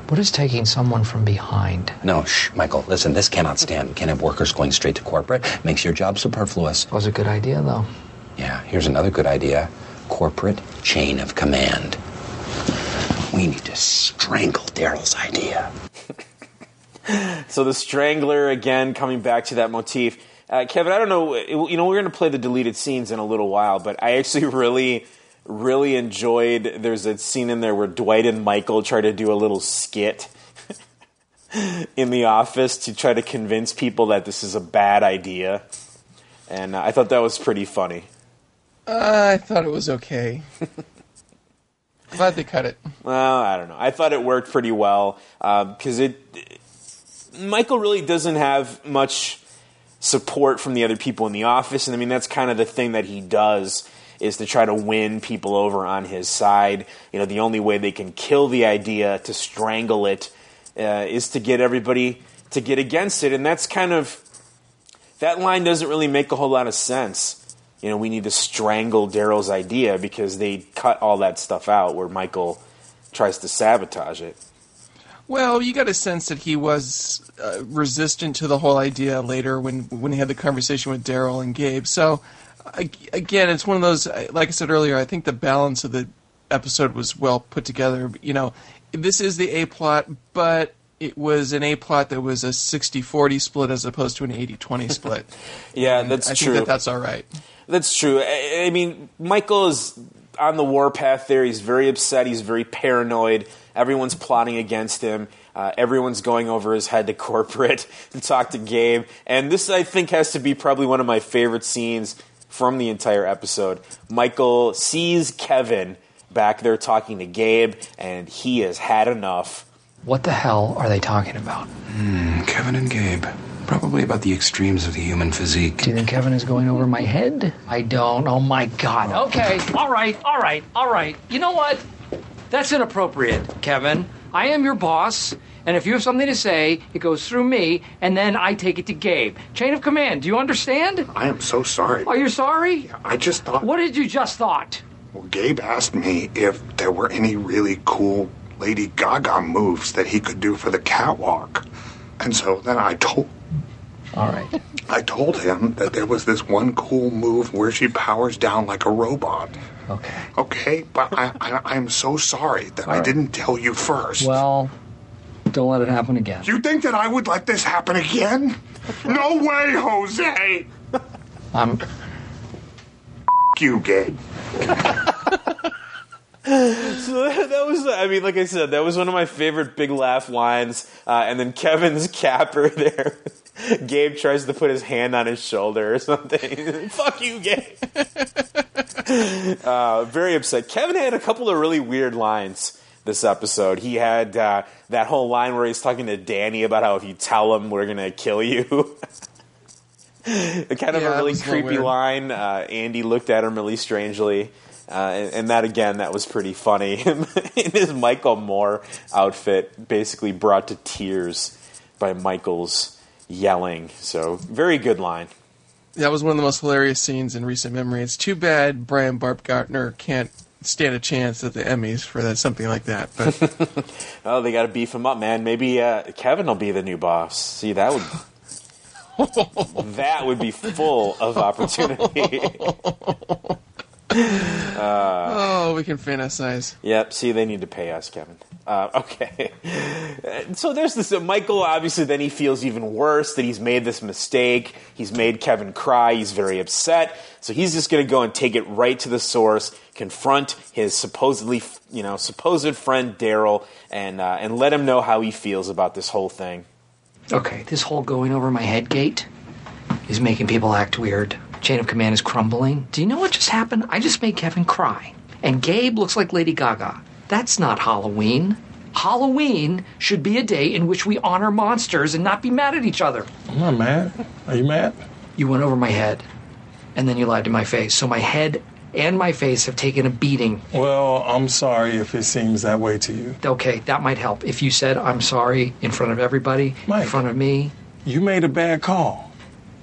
What is taking someone from behind? No, shh, Michael, listen, this cannot stand. We can't have workers going straight to corporate. It makes your job superfluous. That was a good idea, though. Yeah, here's another good idea. Corporate chain of command. We need to strangle Daryl's idea. So the Strangler, again, coming back to that motif. Kevin, I don't know, we're going to play the deleted scenes in a little while, but I actually really, really enjoyed, there's a scene in there where Dwight and Michael try to do a little skit in the office to try to convince people that this is a bad idea. And I thought that was pretty funny. I thought it was okay. Glad they cut it. Well, I don't know. I thought it worked pretty well because Michael really doesn't have much support from the other people in the office, and I mean that's kind of the thing that he does is to try to win people over on his side. The only way they can kill the idea, to strangle it, is to get everybody to get against it, and that's kind of that line doesn't really make a whole lot of sense. We need to strangle Daryl's idea because they cut all that stuff out where Michael tries to sabotage it. Well, you got a sense that he was resistant to the whole idea later when he had the conversation with Daryl and Gabe. So, again, it's one of those, like I said earlier, I think the balance of the episode was well put together. This is the A-plot, but it was an A-plot that was a 60-40 split as opposed to an 80-20 split. Yeah, and that's true. I think that's all right. That's true. I mean, Michael is on the warpath there. He's very upset. He's very paranoid. Everyone's plotting against him. Everyone's going over his head to corporate to talk to Gabe. And this, I think, has to be probably one of my favorite scenes from the entire episode. Michael sees Kevin back there talking to Gabe, and he has had enough. What the hell are they talking about? Kevin and Gabe. Probably about the extremes of the human physique. Do you think Kevin is going over my head? I don't. Oh, my God. Okay. All right. You know what? That's inappropriate, Kevin. I am your boss, and if you have something to say, it goes through me, and then I take it to Gabe. Chain of command. Do you understand? I am so sorry. Are you sorry? Yeah, I just thought... What did you just thought? Well, Gabe asked me if there were any really cool Lady Gaga moves that he could do for the catwalk. And so then I told... All right. I told him that there was this one cool move where she powers down like a robot. Okay, but I'm so sorry that I didn't tell you first. Well, don't let it happen again. You think that I would let this happen again? No way, Jose! F*** you, Gabe. So that was, I mean, like I said, that was one of my favorite big laugh lines. And then Kevin's capper there. Gabe tries to put his hand on his shoulder or something. Fuck you, Gabe. Very upset. Kevin had a couple of really weird lines this episode. He had that whole line where he's talking to Danny about how if you tell him, we're going to kill you. kind of a really creepy line. Andy looked at him really strangely. And that, again, that was pretty funny. In his Michael Moore outfit, basically brought to tears by Michael's yelling. So, very good line. That was one of the most hilarious scenes in recent memory. It's too bad Brian Baumgartner can't stand a chance at the Emmys for that, something like that. But oh, they got to beef him up, man. Maybe Kevin will be the new boss. See, that would... that would be full of opportunity. We can fantasize. Yep, see, they need to pay us, Kevin. Okay. So there's this, Michael, obviously, then he feels even worse that he's made this mistake. He's made Kevin cry. He's very upset. So he's just going to go and take it right to the source, confront his supposed friend Daryl, and let him know how he feels about this whole thing. Okay, this whole going over my head gate is making people act weird. Chain of command is crumbling. Do you know what just happened? I just made Kevin cry. And Gabe looks like Lady Gaga. That's not Halloween. Halloween should be a day in which we honor monsters and not be mad at each other. I'm not mad. Are you mad? You went over my head, and then you lied to my face. So my head and my face have taken a beating. Well, I'm sorry if it seems that way to you. Okay, that might help. If you said I'm sorry in front of everybody, Mike, in front of me. You made a bad call,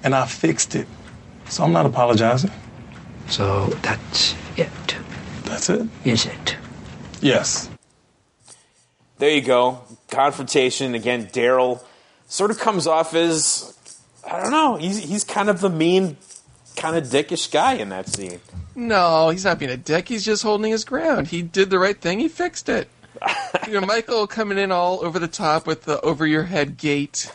and I fixed it. So I'm not apologizing. So that's it. That's it? Is it? Yes. There you go. Confrontation. Again, Daryl sort of comes off as, I don't know, he's kind of the mean, kind of dickish guy in that scene. No, he's not being a dick. He's just holding his ground. He did the right thing. He fixed it. Michael coming in all over the top with the over-your-head gate.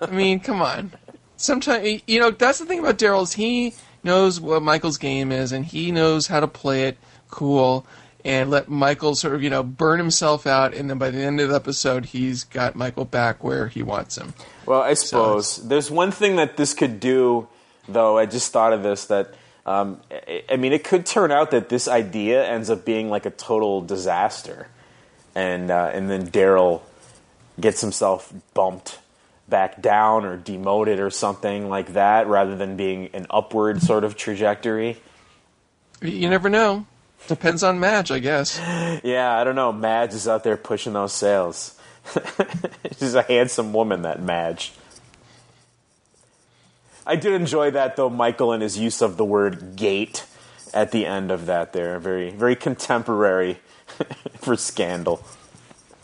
I mean, come on. Sometimes, you know, that's the thing about Daryl is he knows what Michael's game is, and he knows how to play it cool and let Michael sort of, you know, burn himself out, and then by the end of the episode, he's got Michael back where he wants him. Well, I suppose. So there's one thing that this could do, though, I just thought of this, that, I mean, it could turn out that this idea ends up being like a total disaster, and then Daryl gets himself bumped back down or demoted or something like that rather than being an upward sort of trajectory. You never know. Depends on Madge, I guess. Yeah, I don't know. Madge is out there pushing those sales. She's a handsome woman, that Madge. I did enjoy that, though, Michael and his use of the word gate at the end of that there. Very, very contemporary for Scandal.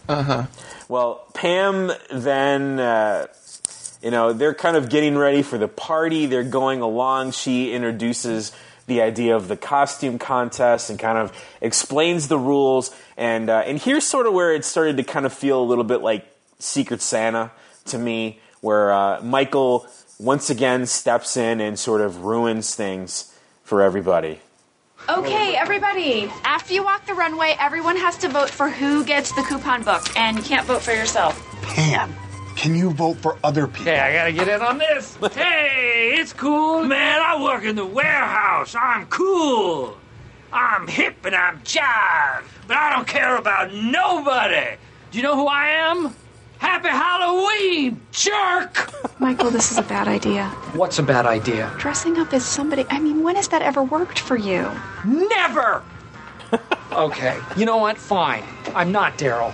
Uh-huh. Well, Pam then, you know, they're kind of getting ready for the party. They're going along. She introduces the idea of the costume contest and kind of explains the rules. And here's sort of where it started to kind of feel a little bit like Secret Santa to me, where Michael once again steps in and sort of ruins things for everybody. Okay, everybody, after you walk the runway, everyone has to vote for who gets the coupon book, and you can't vote for yourself. Pam, can you vote for other people? Hey, I gotta get in on this. Hey, it's cool. Man, I work in the warehouse. I'm cool. I'm hip and I'm jive. But I don't care about nobody. Do you know who I am? Happy Halloween, jerk! Michael, this is a bad idea. What's a bad idea? Dressing up as somebody. I mean, when has that ever worked for you? Never! Okay, you know what? Fine. I'm not Daryl.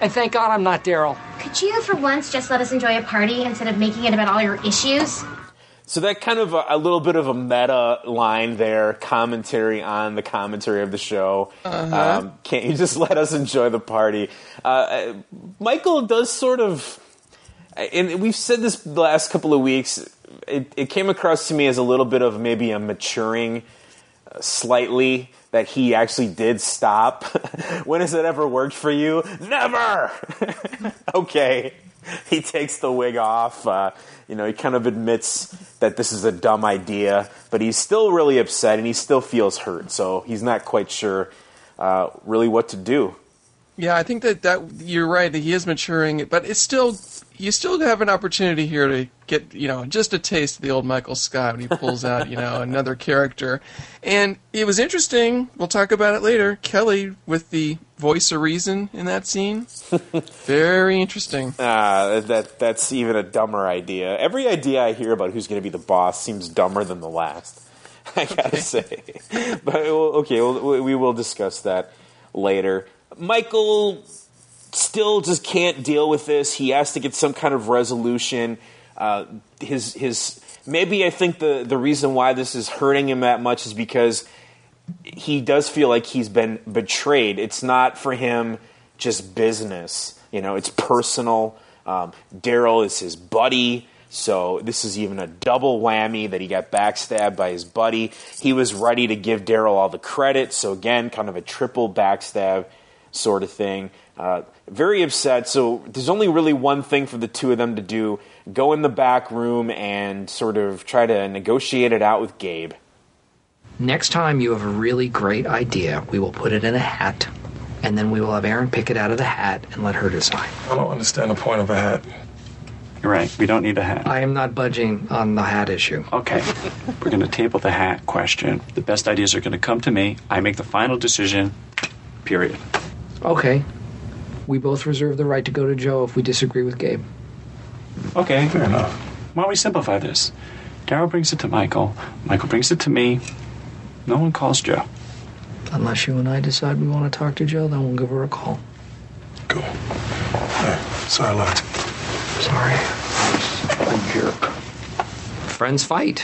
And thank God I'm not Daryl. Could you, for once, just let us enjoy a party instead of making it about all your issues? So that kind of a little bit of a meta line there, commentary on the commentary of the show. Uh-huh. Can't you just let us enjoy the party? Michael does sort of, and we've said this the last couple of weeks, it came across to me as a little bit of maybe a maturing slightly, that he actually did stop. When has it ever worked for you? Never! Okay. He takes the wig off. He kind of admits that this is a dumb idea, but he's still really upset and he still feels hurt. So he's not quite sure really what to do. Yeah, I think that you're right, that he is maturing, but it's still, you still have an opportunity here to get, just a taste of the old Michael Scott when he pulls out, another character. And it was interesting, we'll talk about it later, Kelly with the voice of reason in that scene. Very interesting. That's even a dumber idea. Every idea I hear about who's going to be the boss seems dumber than the last, I gotta say. But we will discuss that later. Michael still just can't deal with this. He has to get some kind of resolution. His maybe I think the reason why this is hurting him that much is because he does feel like he's been betrayed. It's not for him just business. It's personal. Daryl is his buddy. So this is even a double whammy that he got backstabbed by his buddy. He was ready to give Daryl all the credit. So again, kind of a triple backstab sort of thing. Very upset. So there's only really one thing for the two of them to do. Go in the back room and sort of try to negotiate it out with Gabe. Next time you have a really great idea, we will put it in a hat, and then we will have Erin pick it out of the hat and let her decide. I don't understand the point of a hat. You're right. We don't need a hat. I am not budging on the hat issue. Okay. We're going to table the hat question. The best ideas are going to come to me. I make the final decision, period. Okay. We both reserve the right to go to Joe if we disagree with Gabe. Okay. Fair enough. Why don't we simplify this? Daryl brings it to Michael. Michael brings it to me. No one calls Joe. Unless you and I decide we want to talk to Joe, then we'll give her a call. Cool. Hey, sorry, Lot. Sorry. I'm a jerk. Friends fight.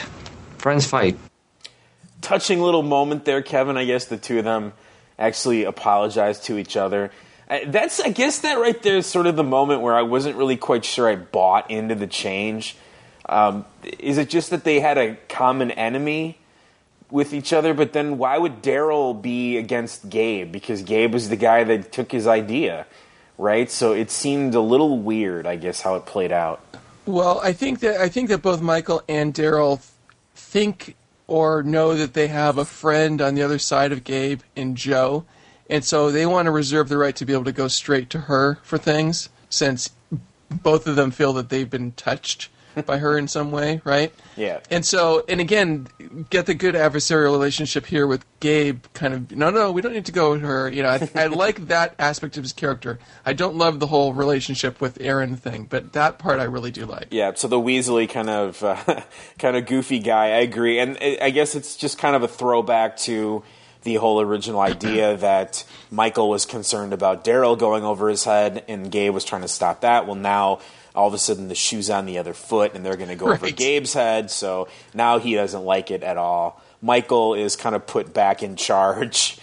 Touching little moment there, Kevin. I guess the two of them actually apologized to each other. I guess that right there is sort of the moment where I wasn't really quite sure I bought into the change. Is it just that they had a common enemy with each other? But then why would Daryl be against Gabe? Because Gabe was the guy that took his idea. Right, so it seemed a little weird, I guess, how it played out. Well, I think that both Michael and Daryl think or know that they have a friend on the other side of Gabe and Joe, and so they want to reserve the right to be able to go straight to her for things, since both of them feel that they've been touched by her in some way, right? Yeah. And again, get the good adversarial relationship here with Gabe, kind of, no, we don't need to go with her. I like that aspect of his character. I don't love the whole relationship with Erin thing, but that part I really do like. Yeah, so the Weasley kind of goofy guy, I agree. And I guess it's just kind of a throwback to the whole original idea that Michael was concerned about Daryl going over his head, and Gabe was trying to stop that. Well, now all of a sudden the shoe's on the other foot and they're going to go over Gabe's head. So now he doesn't like it at all. Michael is kind of put back in charge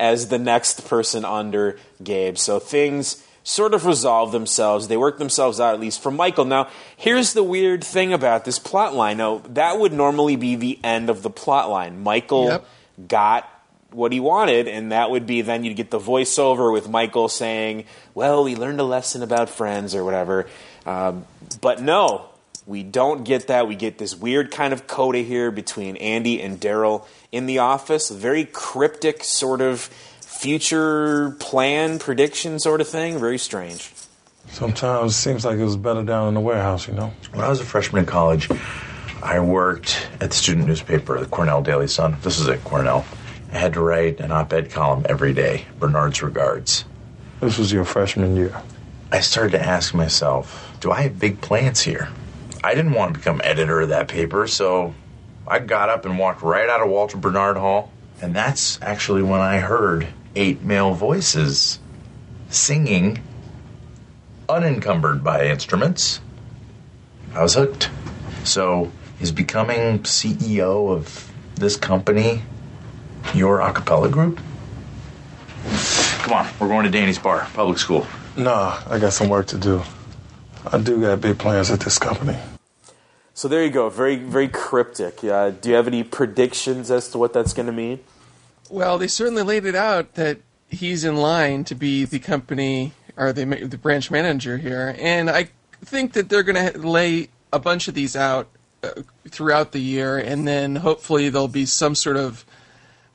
as the next person under Gabe. So things sort of resolve themselves. They work themselves out, at least for Michael. Now, here's the weird thing about this plot line. Now, that would normally be the end of the plot line. Michael got what he wanted, and that would be then you'd get the voiceover with Michael saying, well, we learned a lesson about friends or whatever. But no, we don't get that. We get this weird kind of coda here between Andy and Daryl in the office, a very cryptic sort of future plan prediction sort of thing. Very strange. Sometimes it seems like it was better down in the warehouse, you know? When I was a freshman in college, I worked at the student newspaper, the Cornell Daily Sun. This is at Cornell. I had to write an op-ed column every day, Bernard's Regards. This was your freshman year. I started to ask myself, do I have big plans here? I didn't want to become editor of that paper, so I got up and walked right out of Walter Bernard Hall. And that's actually when I heard 8 male voices singing, unencumbered by instruments. I was hooked. So is becoming CEO of this company your a cappella group? Come on, we're going to Danny's Bar, public school. Nah, I got some work to do. I do got big plans at this company. So there you go, very, very cryptic. Do you have any predictions as to what that's going to mean? Well, they certainly laid it out that he's in line to be the company or the branch manager here. And I think that they're going to lay a bunch of these out throughout the year, and then hopefully there'll be some sort of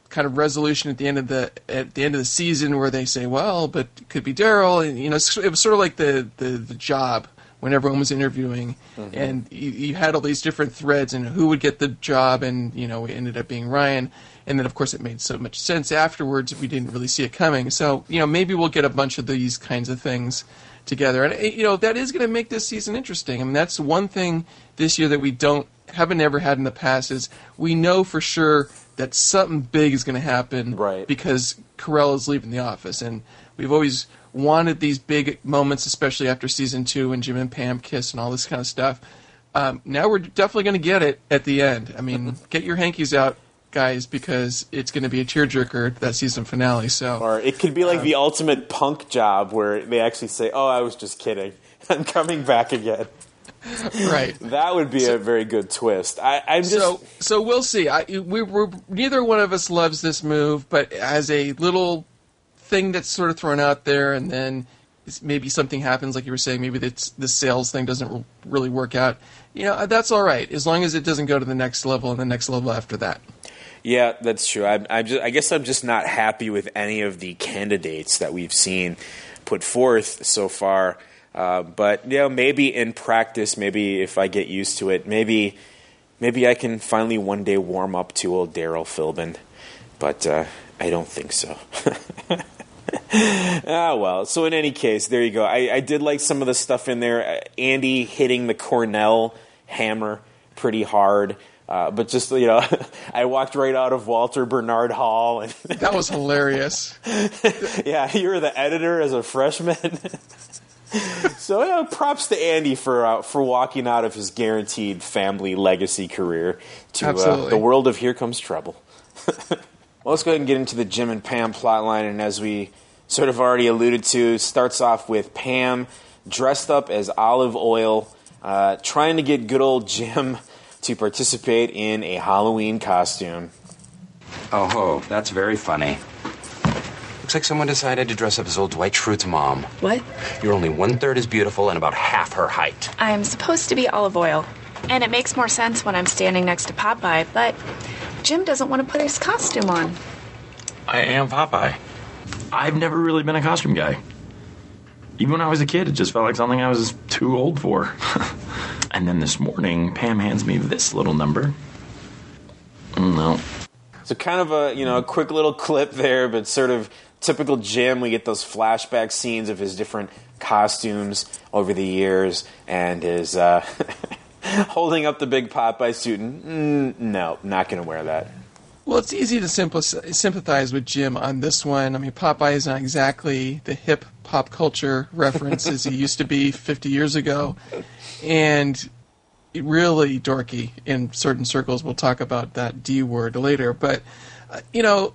kind of resolution at the end of the season where they say, well, but it could be Daryl, and you know, it was sort of like the job when everyone was interviewing, mm-hmm. and you had all these different threads and who would get the job, and you know, it ended up being Ryan, and then of course it made so much sense afterwards. We didn't really see it coming, so you know, maybe we'll get a bunch of these kinds of things together, and you know, that is going to make this season interesting. I mean, that's one thing this year that we haven't ever had in the past is we know for sure that something big is going to happen, right? Because Carell is leaving the office, and we've always wanted these big moments, especially after season 2 when Jim and Pam kiss and all this kind of stuff. Now we're definitely going to get it at the end. I mean, get your hankies out, guys, because it's going to be a tearjerker, that season finale. So, or it could be like the ultimate punk job where they actually say, "Oh, I was just kidding. I'm coming back again." Right. That would be a very good twist. So we'll see. We're neither one of us loves this move, but as a little thing that's sort of thrown out there, and then maybe something happens, like you were saying, maybe the sales thing doesn't really work out. You know, that's all right, as long as it doesn't go to the next level and the next level after that. Yeah, that's true. I guess I'm just not happy with any of the candidates that we've seen put forth so far. But you know, maybe in practice, maybe if I get used to it, maybe I can finally one day warm up to old Daryl Philbin. But I don't think so. Well. So in any case, there you go. I did like some of the stuff in there. Andy hitting the Cornell hammer pretty hard. But just, you know, I walked right out of Walter Bernard Hall. And that was hilarious. Yeah, you were the editor as a freshman. So yeah, props to Andy for walking out of his guaranteed family legacy career to the world of Here Comes Trouble. Well, let's go ahead and get into the Jim and Pam plotline, and as we sort of already alluded to, starts off with Pam dressed up as Olive Oil, trying to get good old Jim to participate in a Halloween costume. Oh ho, that's very funny. Looks like someone decided to dress up as old Dwight Schrute's mom. What? You're only 1/3 as beautiful and about half her height. I am supposed to be Olive Oil, and it makes more sense when I'm standing next to Popeye, but Jim doesn't want to put his costume on. I am Popeye. I've never really been a costume guy. Even when I was a kid, it just felt like something I was too old for. And then this morning, Pam hands me this little number. No. So kind of a quick little clip there, but sort of typical Jim. We get those flashback scenes of his different costumes over the years and his holding up the big Popeye suit. And, no, not going to wear that. Well, it's easy to sympathize with Jim on this one. I mean, Popeye is not exactly the hip pop culture reference as he used to be 50 years ago. And really dorky in certain circles. We'll talk about that D word later. But, you know,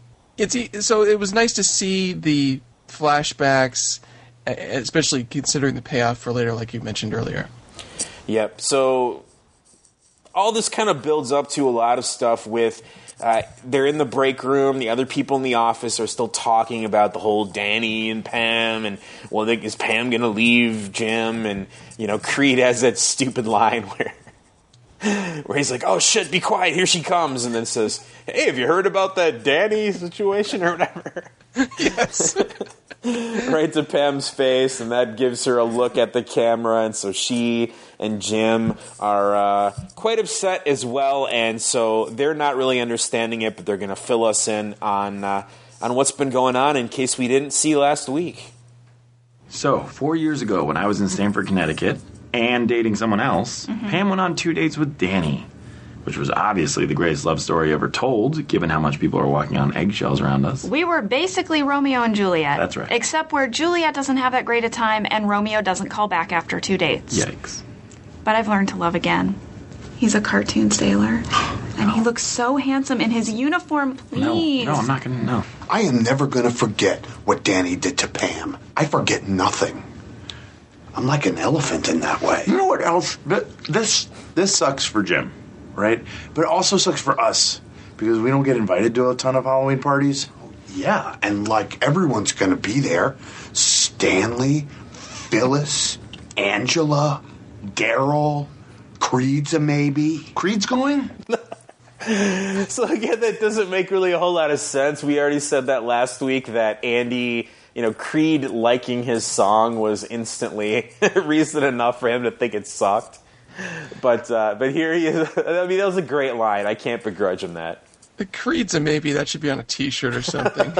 so it was nice to see the flashbacks, especially considering the payoff for later, like you mentioned earlier. Yep. So all this kind of builds up to a lot of stuff with they're in the break room. The other people in the office are still talking about the whole Danny and Pam and, well, is Pam going to leave Jim? And, you know, Creed has that stupid line where he's like, oh, shit, be quiet, here she comes, and then says, hey, have you heard about that Danny situation or whatever? Yes. right to Pam's face, and that gives her a look at the camera, and so she and Jim are quite upset as well, and so they're not really understanding it, but they're going to fill us in on what's been going on in case we didn't see last week. So, 4 years ago, when I was in Stamford, Connecticut, and dating someone else, Pam went on 2 dates with Danny, which was obviously the greatest love story ever told, given how much people are walking on eggshells around us. We were basically Romeo and Juliet. That's right. Except where Juliet doesn't have that great a time, and Romeo doesn't call back after 2 dates. Yikes. But I've learned to love again. He's a cartoon sailor. And he looks so handsome in his uniform, please. No, I'm not going to know. I am never going to forget what Danny did to Pam. I forget nothing. I'm like an elephant in that way. You know what else? This sucks for Jim. Right? But it also sucks for us, because we don't get invited to a ton of Halloween parties. Yeah, and like everyone's going to be there. Stanley, Phyllis, Angela, Daryl, Creed's a maybe. Creed's going? So again, that doesn't make really a whole lot of sense. We already said that last week, that Andy... You know, Creed liking his song was instantly reason enough for him to think it sucked. But here he is. I mean, that was a great line. I can't begrudge him that. The Creed's a maybe. That should be on a T-shirt or something.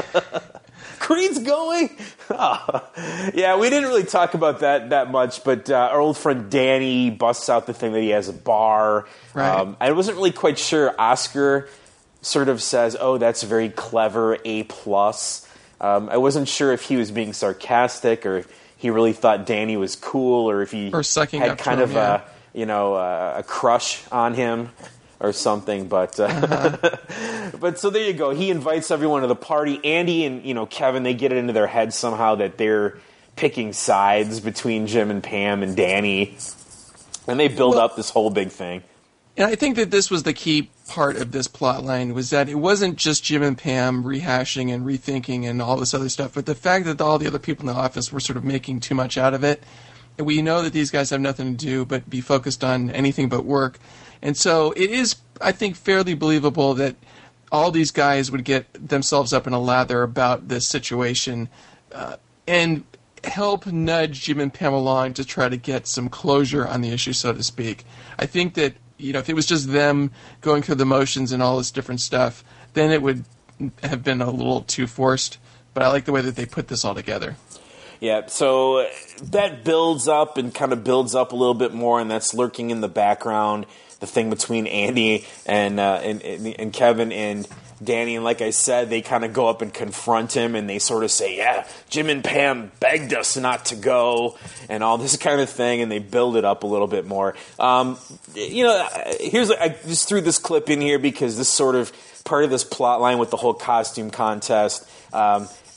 Creed's going? Oh. Yeah, we didn't really talk about that much, but our old friend Danny busts out the thing that he has a bar. Right. I wasn't really quite sure. Oscar sort of says, oh, that's very clever, A+. I wasn't sure if he was being sarcastic or if he really thought Danny was cool or if he had kind of a crush on him or something. But so there you go. He invites everyone to the party. Andy and Kevin, they get it into their heads somehow that they're picking sides between Jim and Pam and Danny. And they build up this whole big thing. And I think that this was the key part of this plot line, was that it wasn't just Jim and Pam rehashing and rethinking and all this other stuff, but the fact that all the other people in the office were sort of making too much out of it. And we know that these guys have nothing to do but be focused on anything but work. And so it is, I think, fairly believable that all these guys would get themselves up in a lather about this situation and help nudge Jim and Pam along to try to get some closure on the issue, so to speak. I think that if it was just them going through the motions and all this different stuff, then it would have been a little too forced. But I like the way that they put this all together. Yeah, so that builds up and kind of builds up a little bit more, and that's lurking in the background, the thing between Andy and Kevin and Danny. And like I said, they kind of go up and confront him, and they sort of say, yeah, Jim and Pam begged us not to go, and all this kind of thing, and they build it up a little bit more. I just threw this clip in here because this sort of part of this plot line with the whole costume contest,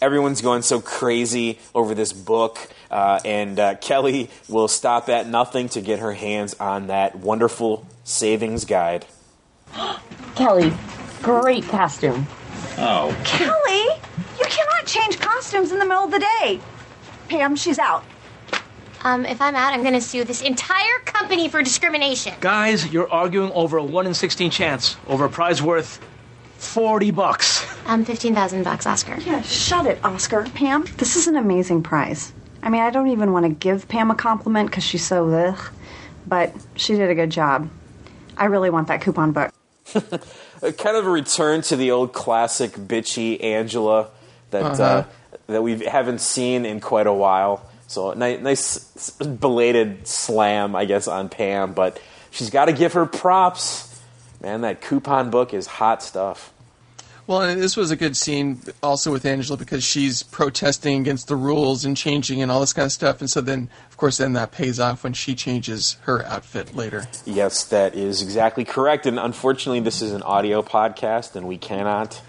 everyone's going so crazy over this book, and Kelly will stop at nothing to get her hands on that wonderful savings guide. Kelly, great costume. Oh. Kelly, you cannot change costumes in the middle of the day. Pam, she's out. If I'm out, I'm going to sue this entire company for discrimination. Guys, you're arguing over a 1 in 16 chance over a prize worth $40. $15,000, Oscar. Yeah, shut it, Oscar. Pam, this is an amazing prize. I mean, I don't even want to give Pam a compliment because she's so ugh, but she did a good job. I really want that coupon book. Kind of a return to the old classic bitchy Angela that we haven't seen in quite a while. So nice belated slam, I guess, on Pam, but she's got to give her props. Man, that coupon book is hot stuff. Well, and this was a good scene also with Angela, because she's protesting against the rules and changing and all this kind of stuff. And so then, of course, then that pays off when she changes her outfit later. Yes, that is exactly correct. And unfortunately, this is an audio podcast, and we cannot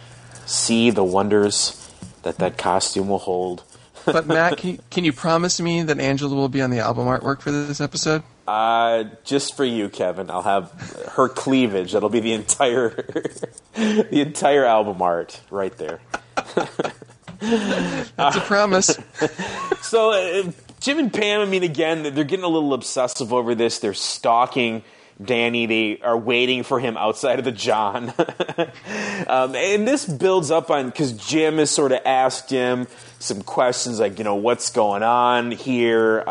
see the wonders that costume will hold. But Matt, can you promise me that Angela will be on the album artwork for this episode? Just for you, Kevin. I'll have her cleavage. That'll be the entire the entire album art right there. That's a promise. So Jim and Pam, I mean, again, they're getting a little obsessive over this. They're stalking Danny. They are waiting for him outside of the John. And this builds up on, because Jim has sort of asked him some questions like, what's going on here?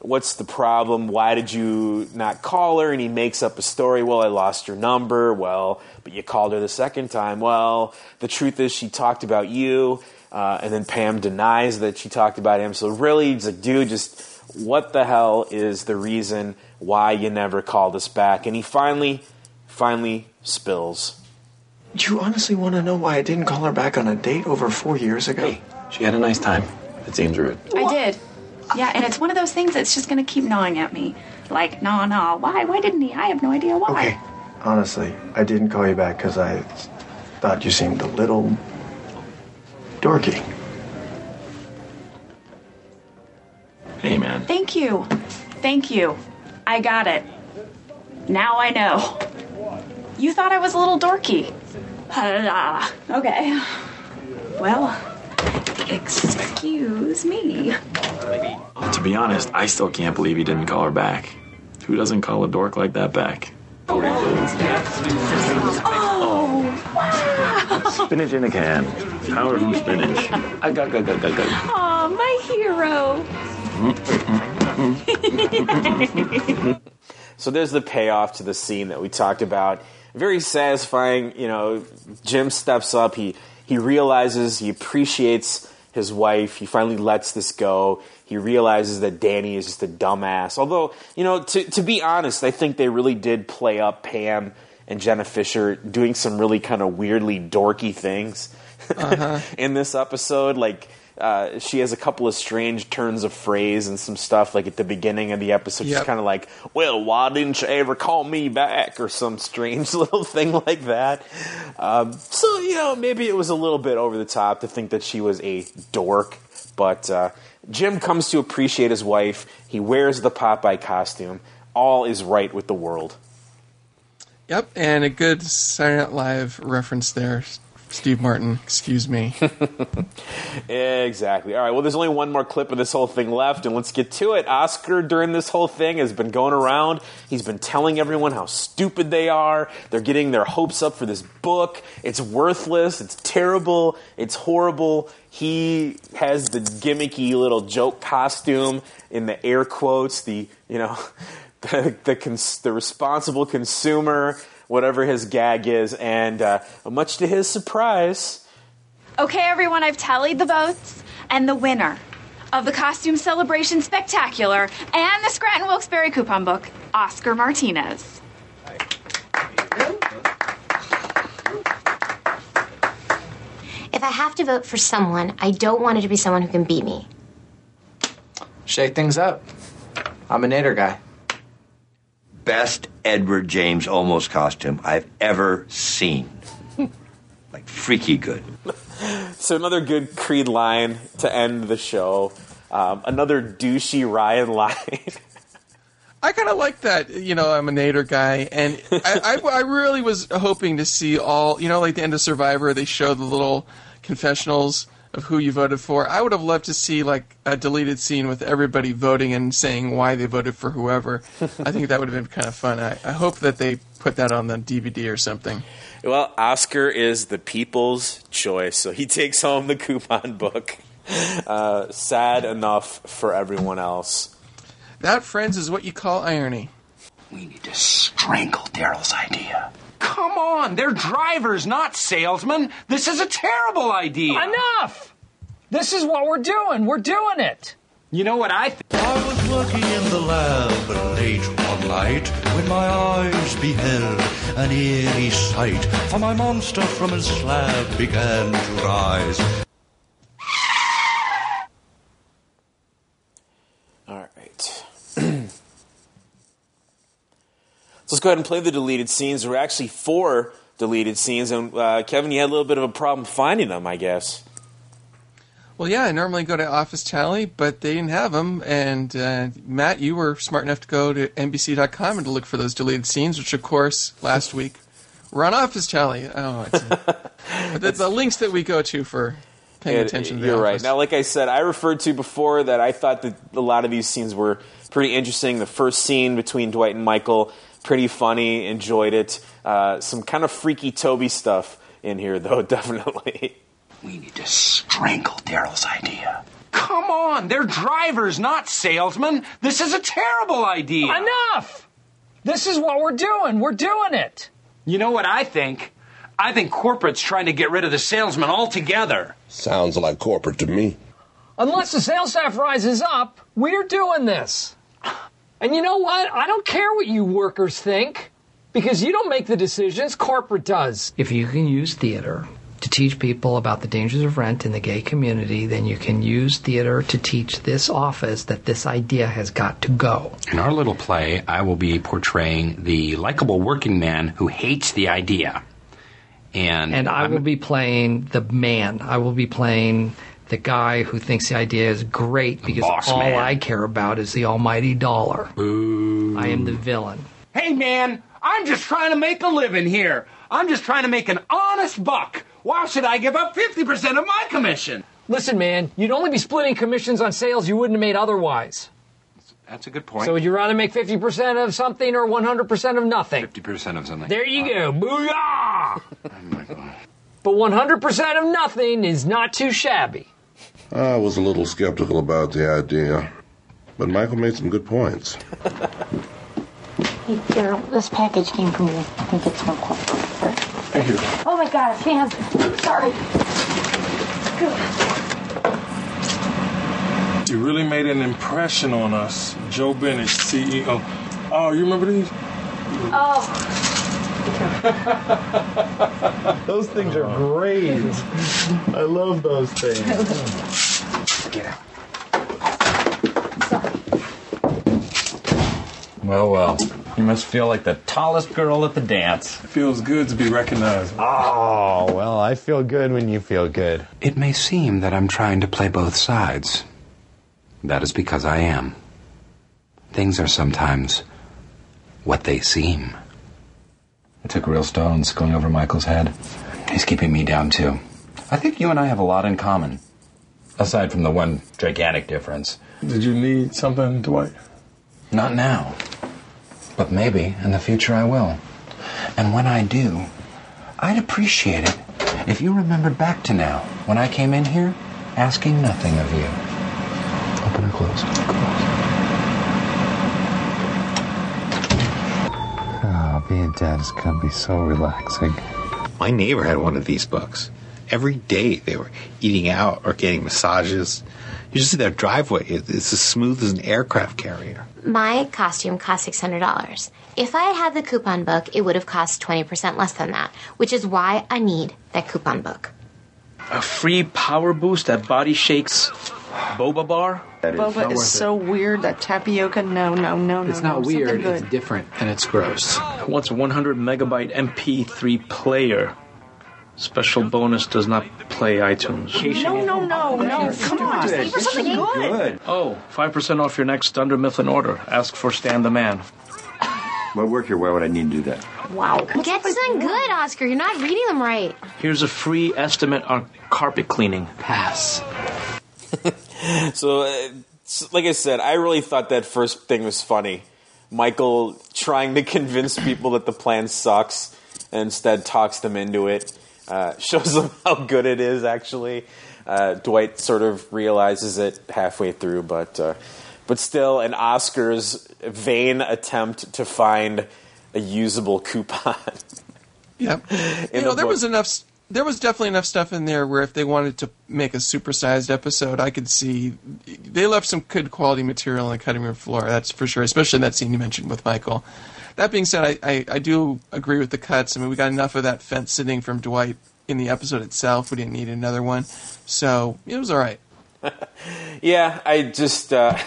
What's the problem? Why did you not call her? And he makes up a story. Well, I lost her number. Well, but you called her the second time. Well, the truth is she talked about you. And then Pam denies that she talked about him. So really, he's like, dude, just what the hell is the reason why you never called us back? And he finally spills. You honestly want to know why I didn't call her back on a date over 4 years ago? Hey, she had a nice time. It seems rude. I did. Yeah, and it's one of those things that's just going to keep gnawing at me. Like, no, why? Why didn't he? I have no idea why. Okay, honestly, I didn't call you back because I thought you seemed a little dorky. Hey, man. Thank you. I got it. Now I know. You thought I was a little dorky. Okay. Well, excuse me. To be honest, I still can't believe he didn't call her back. Who doesn't call a dork like that back? Oh, wow. Spinach in a can. Power from spinach. I got. Aw, my hero. So there's the payoff to the scene that we talked about. Very satisfying. Jim steps up. He realizes, he appreciates his wife. He finally lets this go. He realizes that Danny is just a dumbass. Although, to be honest, I think they really did play up Pam and Jenna Fisher doing some really kind of weirdly dorky things in this episode. Like, she has a couple of strange turns of phrase and some stuff, like at the beginning of the episode. Yep. She's kind of like, well, why didn't you ever call me back? Or some strange little thing like that. So, maybe it was a little bit over the top to think that she was a dork. But Jim comes to appreciate his wife. He wears the Popeye costume. All is right with the world. Yep, and a good Silent Live reference there. Steve Martin, excuse me. Exactly. All right, well, there's only one more clip of this whole thing left, and let's get to it. Oscar, during this whole thing, has been going around. He's been telling everyone how stupid they are. They're getting their hopes up for this book. It's worthless. It's terrible. It's horrible. He has the gimmicky little joke costume in the air quotes, the responsible consumer, whatever his gag is, and much to his surprise... Okay, everyone, I've tallied the votes, and the winner of the Costume Celebration Spectacular and the Scranton Wilkes-Barre coupon book, Oscar Martinez. If I have to vote for someone, I don't want it to be someone who can beat me. Shake things up. I'm a Nader guy. Best Edward James almost costume I've ever seen. Like, freaky good. So another good Creed line to end the show. Another douchey Ryan line. I kind of like that, I'm a Nader guy. And I really was hoping to see all, like the end of Survivor, they show the little confessionals of who you voted for. I would have loved to see like a deleted scene with everybody voting and saying why they voted for whoever. I think that would have been kind of fun. I hope that they put that on the DVD or something. Well, Oscar is the people's choice, so he takes home the coupon book. Sad enough for everyone else. That, friends, is what you call irony. We need to strangle Daryl's idea. Come on, they're drivers, not salesmen. This is a terrible idea. Enough! This is what we're doing. We're doing it. You know what I think? I was working in the lab late one night when my eyes beheld an eerie sight, for my monster from his slab began to rise. All right. Let's go ahead and play the deleted scenes. There were actually 4 deleted scenes, and Kevin, you had a little bit of a problem finding them, I guess. Well, yeah, I normally go to Office Tally, but they didn't have them, and Matt, you were smart enough to go to NBC.com and to look for those deleted scenes, which, of course, last week were on Office Tally. Oh, it's the links that we go to for paying attention to the Office. You're right. Now, like I said, I referred to before that I thought that a lot of these scenes were pretty interesting. The first scene between Dwight and Michael pretty funny, enjoyed it. Some kind of freaky Toby stuff in here, though, definitely. We need to strangle Daryl's idea. Come on, they're drivers, not salesmen. This is a terrible idea. Enough! This is what we're doing. We're doing it. You know what I think? I think corporate's trying to get rid of the salesman altogether. Sounds like corporate to me. Unless the sales staff rises up, we're doing this. And you know what? I don't care what you workers think, because you don't make the decisions, corporate does. If you can use theater to teach people about the dangers of rent in the gay community, then you can use theater to teach this office that this idea has got to go. In our little play, I will be portraying the likable working man who hates the idea. And I will be playing the man. I will be playing the guy who thinks the idea is great because all man. I care about is the almighty dollar. Ooh. I am the villain. Hey, man, I'm just trying to make a living here. I'm just trying to make an honest buck. Why should I give up 50% of my commission? Listen, man, you'd only be splitting commissions on sales you wouldn't have made otherwise. That's a good point. So would you rather make 50% of something or 100% of nothing? 50% of something. There you go. Booyah! Oh, my God. But 100% of nothing is not too shabby. I was a little skeptical about the idea, but Michael made some good points. Hey, Daryl, this package came from you. I think it's from corporate. Thank you. Oh, my God, it's hands. Sorry. Good. You really made an impression on us. Joe Bennett, CEO. Oh, you remember these? Oh. Those things are great. I love those things. Get out. Sorry. Well. You must feel like the tallest girl at the dance. It feels good to be recognized. Oh, well, I feel good when you feel good. It may seem that I'm trying to play both sides. That is because I am. Things are sometimes what they seem. I took real stones going over Michael's head. He's keeping me down, too. I think you and I have a lot in common. Aside from the one gigantic difference. Did you need something, Dwight? Not now. But maybe in the future I will. And when I do, I'd appreciate it if you remembered back to now, when I came in here, asking nothing of you. Open or closed? Oh, being dead is going to be so relaxing. My neighbor had one of these books. Every day they were eating out or getting massages. You just see their driveway. It's as smooth as an aircraft carrier. My costume cost $600. If I had the coupon book, it would have cost 20% less than that, which is why I need that coupon book. A free power boost at Body Shake's Boba Bar? Boba is so weird. That tapioca, no. It's not weird. It's different, and it's gross. I want a 100 megabyte MP3 player. Special bonus does not play iTunes. No. Come on, just leave for something good. Oh, 5% off your next Dunder Mifflin order. Ask for Stan the Man. My work here, why would I need to do that? Wow. Get some good, Oscar. You're not reading them right. Here's a free estimate on carpet cleaning. Pass. So, like I said, I really thought that first thing was funny. Michael trying to convince people that the plan sucks and instead talks them into it. Shows them how good it is, actually. Dwight sort of realizes it halfway through, but still an Oscar's vain attempt to find a usable coupon. Yeah. There was definitely enough stuff in there where if they wanted to make a supersized episode, I could see they left some good quality material on the cutting room floor, that's for sure, especially in that scene you mentioned with Michael. That being said, I do agree with the cuts. I mean, we got enough of that fence sitting from Dwight in the episode itself. We didn't need another one. So it was all right. Yeah, I just... I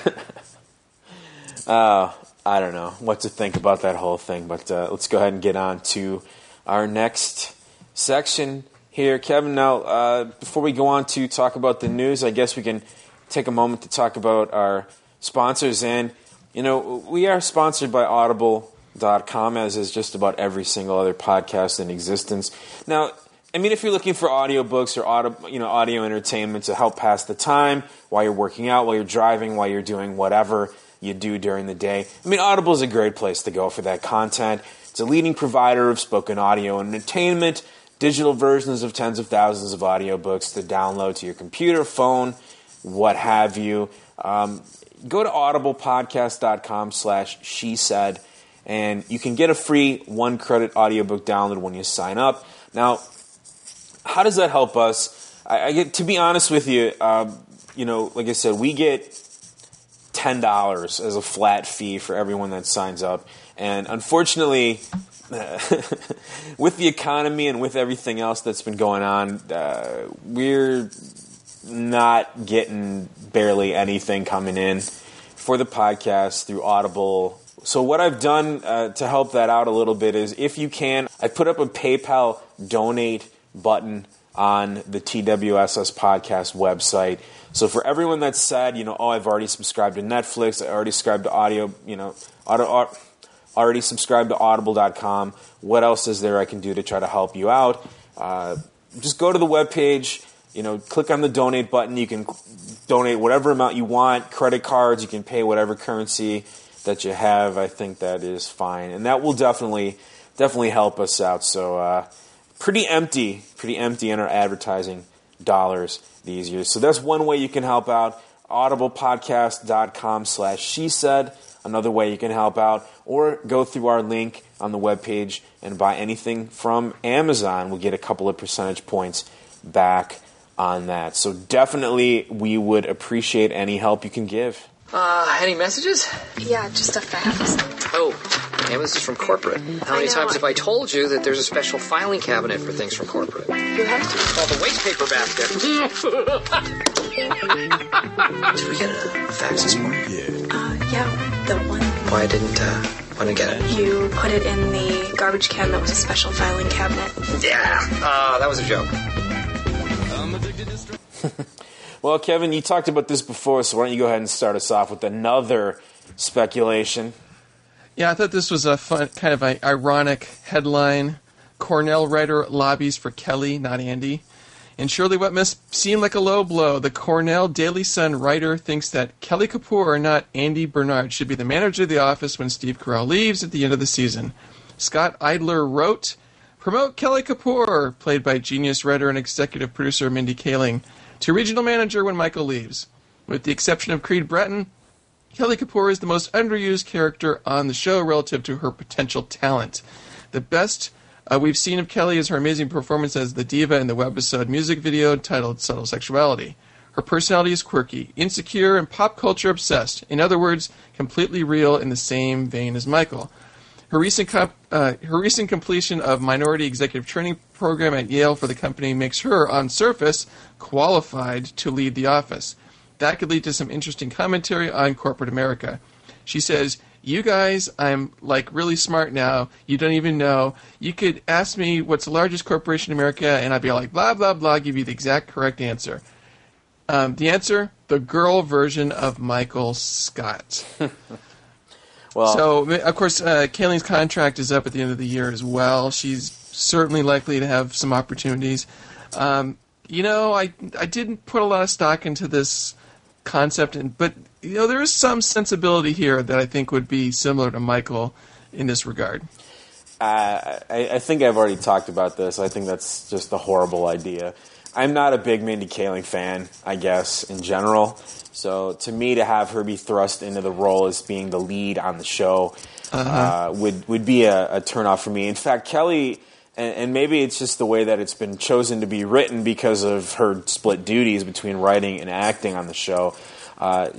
don't know what to think about that whole thing, but let's go ahead and get on to our next section here. Kevin, now, before we go on to talk about the news, I guess we can take a moment to talk about our sponsors. And, you know, we are sponsored by Audible.com, as is just about every single other podcast in existence. Now, I mean, if you're looking for audiobooks or audio entertainment to help pass the time while you're working out, while you're driving, while you're doing whatever, you do during the day. I mean, Audible is a great place to go for that content. It's a leading provider of spoken audio and entertainment, digital versions of tens of thousands of audiobooks to download to your computer, phone, what have you. Go to audiblepodcast.com/shesaid, and you can get a free one-credit audiobook download when you sign up. Now, how does that help us? I get to be honest with you, like I said, we get $10 as a flat fee for everyone that signs up. And unfortunately, with the economy and with everything else that's been going on, we're not getting barely anything coming in for the podcast through Audible. So what I've done to help that out a little bit is, if you can, I put up a PayPal donate button on the TWSS podcast website. So for everyone that said, I've already subscribed to Netflix, I already subscribed to audio, already subscribed to audible.com. What else is there I can do to try to help you out? Just go to the webpage, click on the donate button. You can donate whatever amount you want, credit cards, you can pay whatever currency that you have. I think that is fine. And that will definitely help us out. So, pretty empty in our advertising dollars these years. So that's one way you can help out, audiblepodcast.com/shesaid. Another way you can help out, or go through our link on the webpage and buy anything from Amazon. We'll get a couple of percentage points back on that. So definitely we would appreciate any help you can give. Any messages? Yeah, just stuff that happens. Oh, yeah, this is from corporate. How many times have I told you that there's a special filing cabinet for things from corporate? You have to. It's called the waste paper basket. Did we get a fax this morning? Yeah. Yeah, the one. Why didn't want to get it? You put it in the garbage can that was a special filing cabinet. Yeah. That was a joke. I'm addicted to stress. Well, Kevin, you talked about this before, so why don't you go ahead and start us off with another speculation? Yeah, I thought this was a fun, kind of an ironic headline. Cornell writer lobbies for Kelly, not Andy. And surely what must seem like a low blow, the Cornell Daily Sun writer thinks that Kelly Kapoor, not Andy Bernard, should be the manager of The Office when Steve Carell leaves at the end of the season. Scott Eidler wrote, "Promote Kelly Kapoor, played by genius writer and executive producer Mindy Kaling, to regional manager when Michael leaves. With the exception of Creed Bratton, Kelly Kapoor is the most underused character on the show relative to her potential talent. The best we've seen of Kelly is her amazing performance as the diva in the webisode music video titled Subtle Sexuality. Her personality is quirky, insecure, and pop culture obsessed. In other words, completely real in the same vein as Michael. Her recent completion of minority executive training program at Yale for the company makes her, on surface, qualified to lead The Office. That could lead to some interesting commentary on corporate America. She says, you guys, I'm like really smart now. You don't even know. You could ask me what's the largest corporation in America, and I'd be like, blah, blah, blah, give you the exact correct answer. The answer, the girl version of Michael Scott." Well, so, of course, Kayleen's contract is up at the end of the year as well. She's certainly likely to have some opportunities. I didn't put a lot of stock into this concept, but there is some sensibility here that I think would be similar to Michael in this regard. I think I've already talked about this. I think that's just a horrible idea. I'm not a big Mindy Kaling fan, I guess, in general. So to me, to have her be thrust into the role as being the lead on the show would be a turnoff for me. In fact, Kelly, and maybe it's just the way that it's been chosen to be written because of her split duties between writing and acting on the show,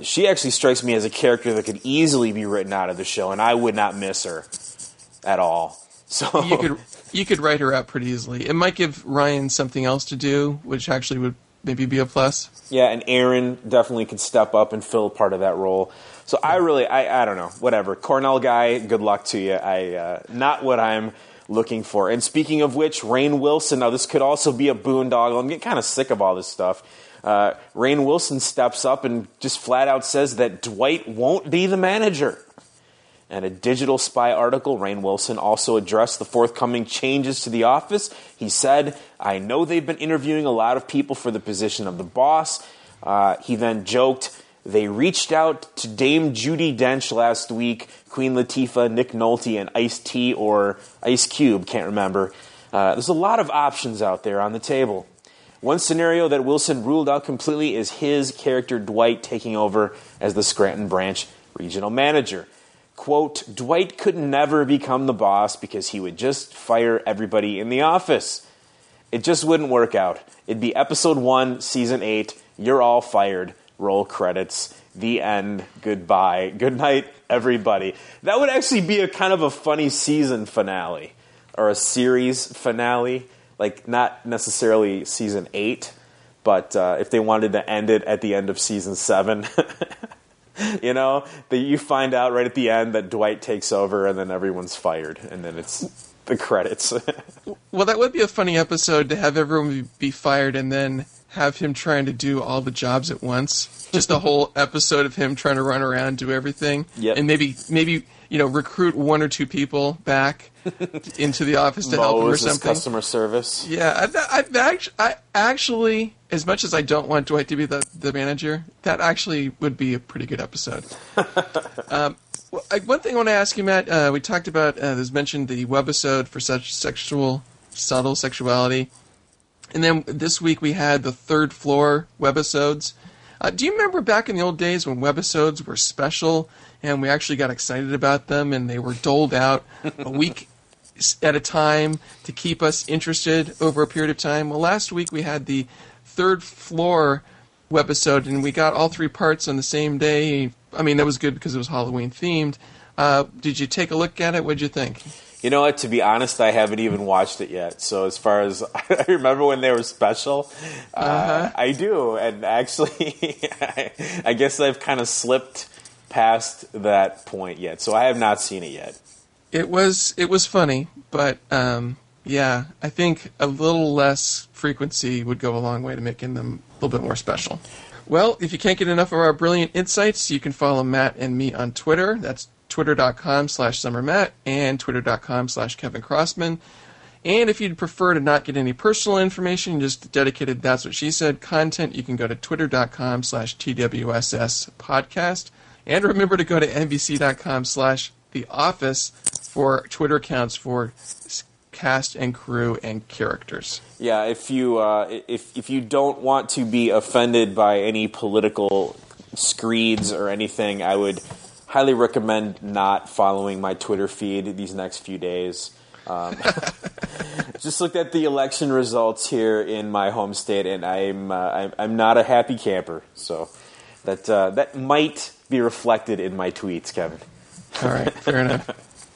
she actually strikes me as a character that could easily be written out of the show, and I would not miss her at all. So you could write her out pretty easily. It might give Ryan something else to do, which actually would maybe be a plus. Yeah, and Erin definitely could step up and fill part of that role. So yeah. I don't know, whatever. Cornell guy, good luck to you. Not what I'm looking for. And speaking of which, Rainn Wilson. Now this could also be a boondoggle. I'm getting kind of sick of all this stuff. Rainn Wilson steps up and just flat out says that Dwight won't be the manager. In a Digital Spy article, Rainn Wilson also addressed the forthcoming changes to The Office. He said, "I know they've been interviewing a lot of people for the position of the boss." He then joked They reached out to Dame Judi Dench last week, Queen Latifah, Nick Nolte, and Ice-T or Ice Cube, can't remember. There's a lot of options out there on the table. One scenario that Wilson ruled out completely is his character Dwight taking over as the Scranton branch regional manager. Quote, Dwight could never become the boss because he would just fire everybody in the office. It just wouldn't work out. It'd be episode 1, season 8, you're all fired, roll credits, the end, goodbye, good night, everybody. That would actually be a kind of a funny season finale, or a series finale, like not necessarily season 8, but if they wanted to end it at the end of season 7... You know, that you find out right at the end that Dwight takes over and then everyone's fired and then it's the credits. Well, that would be a funny episode to have everyone be fired and then have him trying to do all the jobs at once. Just a whole episode of him trying to run around, do everything. Yep. And maybe you know, recruit one or two people back into the office to help him or something. Customer service. Yeah, I actually, as much as I don't want Dwight to be the manager, that actually would be a pretty good episode. One thing I want to ask you, Matt, we talked about, there's mentioned the webisode for such subtle sexuality. And then this week we had the Third Floor webisodes. Do you remember back in the old days when webisodes were special and we actually got excited about them and they were doled out a week at a time to keep us interested over a period of time? Well, last week we had the Third Floor webisode and we got all three parts on the same day. I mean, that was good because it was Halloween themed. Did you take a look at it? What did you think? You know what, to be honest, I haven't even watched it yet. So as far as I remember when they were special, I do. And actually, I guess I've kind of slipped past that point yet. So I have not seen it yet. It was funny, but yeah, I think a little less frequency would go a long way to making them a little bit more special. Well, if you can't get enough of our brilliant insights, you can follow Matt and me on Twitter. That's twitter.com/SummerMatt and twitter.com/KevinCrossman. And if you'd prefer to not get any personal information, just dedicated That's What She Said content, you can go to twitter.com/TWSS podcast. And remember to go to NBC.com/The Office for Twitter accounts for cast and crew and characters. Yeah, if you don't want to be offended by any political screeds or anything, I would highly recommend not following my Twitter feed these next few days. Just looked at the election results here in my home state, and I'm not a happy camper. So that might be reflected in my tweets, Kevin. All right, fair enough.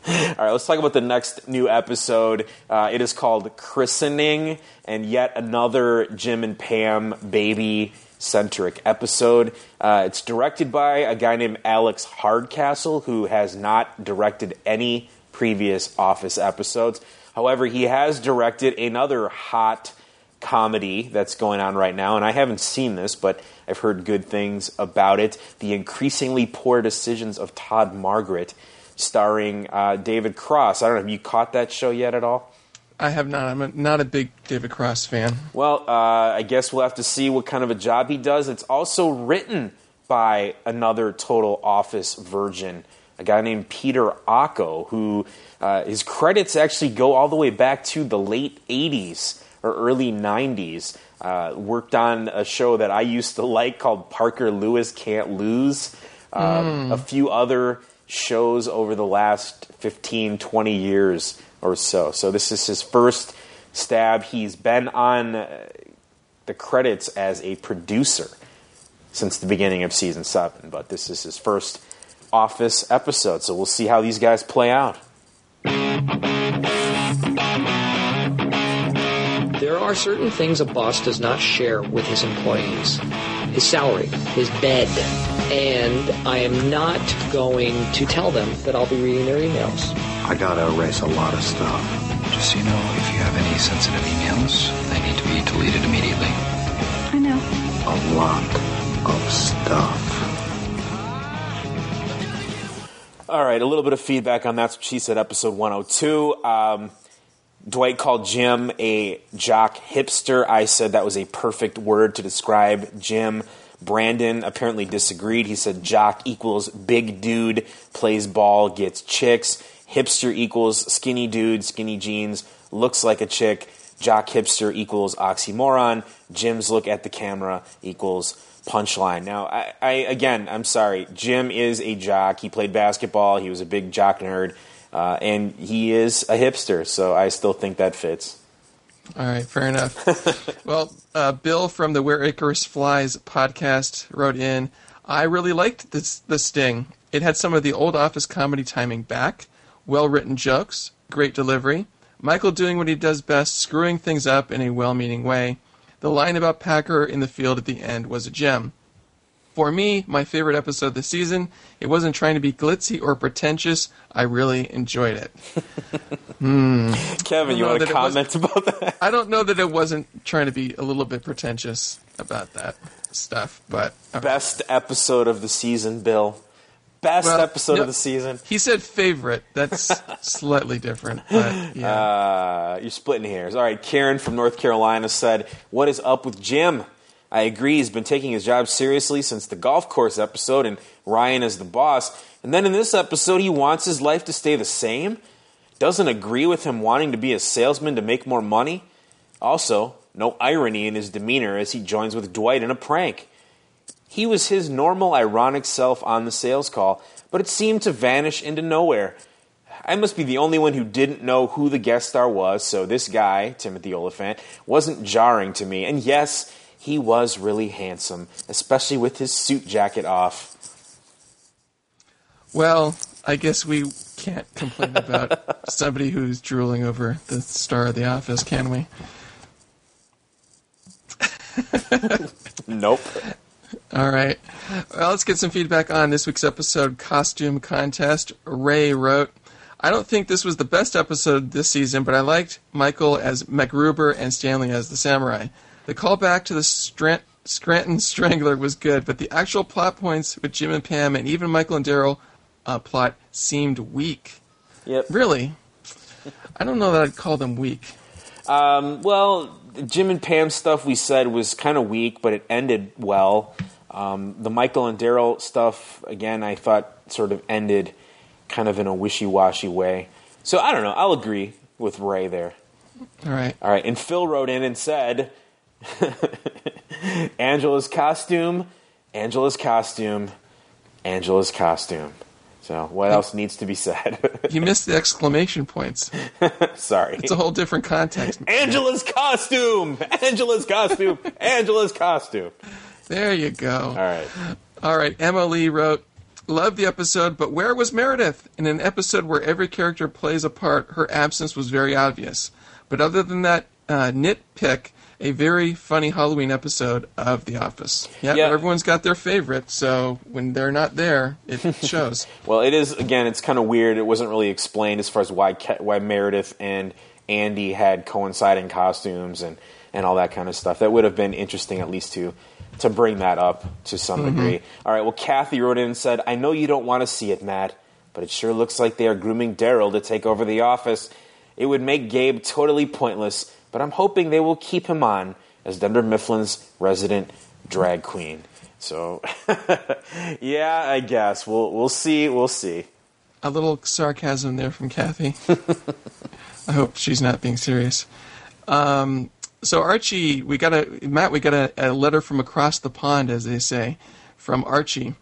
All right, let's talk about the next new episode. It is called Christening, and yet another Jim and Pam baby centric episode. It's directed by a guy named Alex Hardcastle, who has not directed any previous Office episodes. However, he has directed another hot comedy that's going on right now, and I haven't seen this, but I've heard good things about it. The Increasingly Poor Decisions of Todd Margaret, starring David Cross. I don't know, have you caught that show yet at all? I have not. I'm not a big David Cross fan. Well, I guess we'll have to see what kind of a job he does. It's also written by another total Office virgin, a guy named Peter Ocko, who his credits actually go all the way back to the late 80s or early 90s. Worked on a show that I used to like called Parker Lewis Can't Lose. A few other shows over the last 15, 20 years or so. So this is his first stab. He's been on the credits as a producer since the beginning of season 7, but this is his first Office episode, so we'll see how these guys play out. There are certain things a boss does not share with his employees. His salary, his bed, and I am not going to tell them that I'll be reading their emails. I gotta erase a lot of stuff. Just so you know, if you have any sensitive emails, they need to be deleted immediately. I know. A lot of stuff. All right, a little bit of feedback on That's What She Said, episode 102. Dwight called Jim a jock hipster. I said that was a perfect word to describe Jim. Brandon apparently disagreed. He said jock equals big dude, plays ball, gets chicks. Hipster equals skinny dude, skinny jeans, looks like a chick. Jock hipster equals oxymoron. Jim's look at the camera equals punchline. Now, I again, I'm sorry. Jim is a jock. He played basketball. He was a big jock nerd. And he is a hipster, so I still think that fits. All right, fair enough. Well, Bill from the Where Icarus Flies podcast wrote in, I really liked the Sting. It had some of the old Office comedy timing back, well-written jokes, great delivery, Michael doing what he does best, screwing things up in a well-meaning way. The line about Packer in the field at the end was a gem. For me, my favorite episode this season, it wasn't trying to be glitzy or pretentious. I really enjoyed it. Kevin, you want to comment about that? I don't know that it wasn't trying to be a little bit pretentious about that stuff, but... Best episode of the season, Bill. Best episode of the season. He said favorite. That's slightly different. But yeah. You're splitting hairs. All right, Karen from North Carolina said, what is up with Jim? I agree. He's been taking his job seriously since the golf course episode and Ryan is the boss. And then in this episode, he wants his life to stay the same. Doesn't agree with him wanting to be a salesman to make more money. Also, no irony in his demeanor as he joins with Dwight in a prank. He was his normal, ironic self on the sales call, but it seemed to vanish into nowhere. I must be the only one who didn't know who the guest star was, so this guy, Timothy Oliphant, wasn't jarring to me. And yes, he was really handsome, especially with his suit jacket off. Well, I guess we can't complain about somebody who's drooling over the star of The Office, can we? Nope. All right. Well, let's get some feedback on this week's episode, Costume Contest. Ray wrote, I don't think this was the best episode this season, but I liked Michael as MacGruber and Stanley as the Samurai. The callback to the Scranton Strangler was good, but the actual plot points with Jim and Pam and even Michael and Daryl plot seemed weak. Yep. Really? I don't know that I'd call them weak. Well... Jim and Pam stuff we said was kind of weak, but it ended well. The Michael and Daryl stuff, again, I thought sort of ended kind of in a wishy-washy way. So I don't know. I'll agree with Ray there. All right. And Phil wrote in and said, Angela's costume. So what else needs to be said? You missed the exclamation points. Sorry. It's a whole different context. Angela's costume. There you go. All right. Emma Lee wrote, love the episode, but where was Meredith? In an episode where every character plays a part, her absence was very obvious. But other than that nitpick, a very funny Halloween episode of The Office. Yeah, everyone's got their favorite, so when they're not there, it shows. Well, it is, again, it's kind of weird. It wasn't really explained as far as why Meredith and Andy had coinciding costumes and all that kind of stuff. That would have been interesting, at least to bring that up to some degree. All right, well, Kathy wrote in and said, I know you don't want to see it, Matt, but it sure looks like they are grooming Daryl to take over The Office. It would make Gabe totally pointless, but I'm hoping they will keep him on as Dunder Mifflin's resident drag queen. So, yeah, I guess. We'll see. A little sarcasm there from Kathy. I hope she's not being serious. So, Archie, we got a letter from across the pond, as they say, from Archie.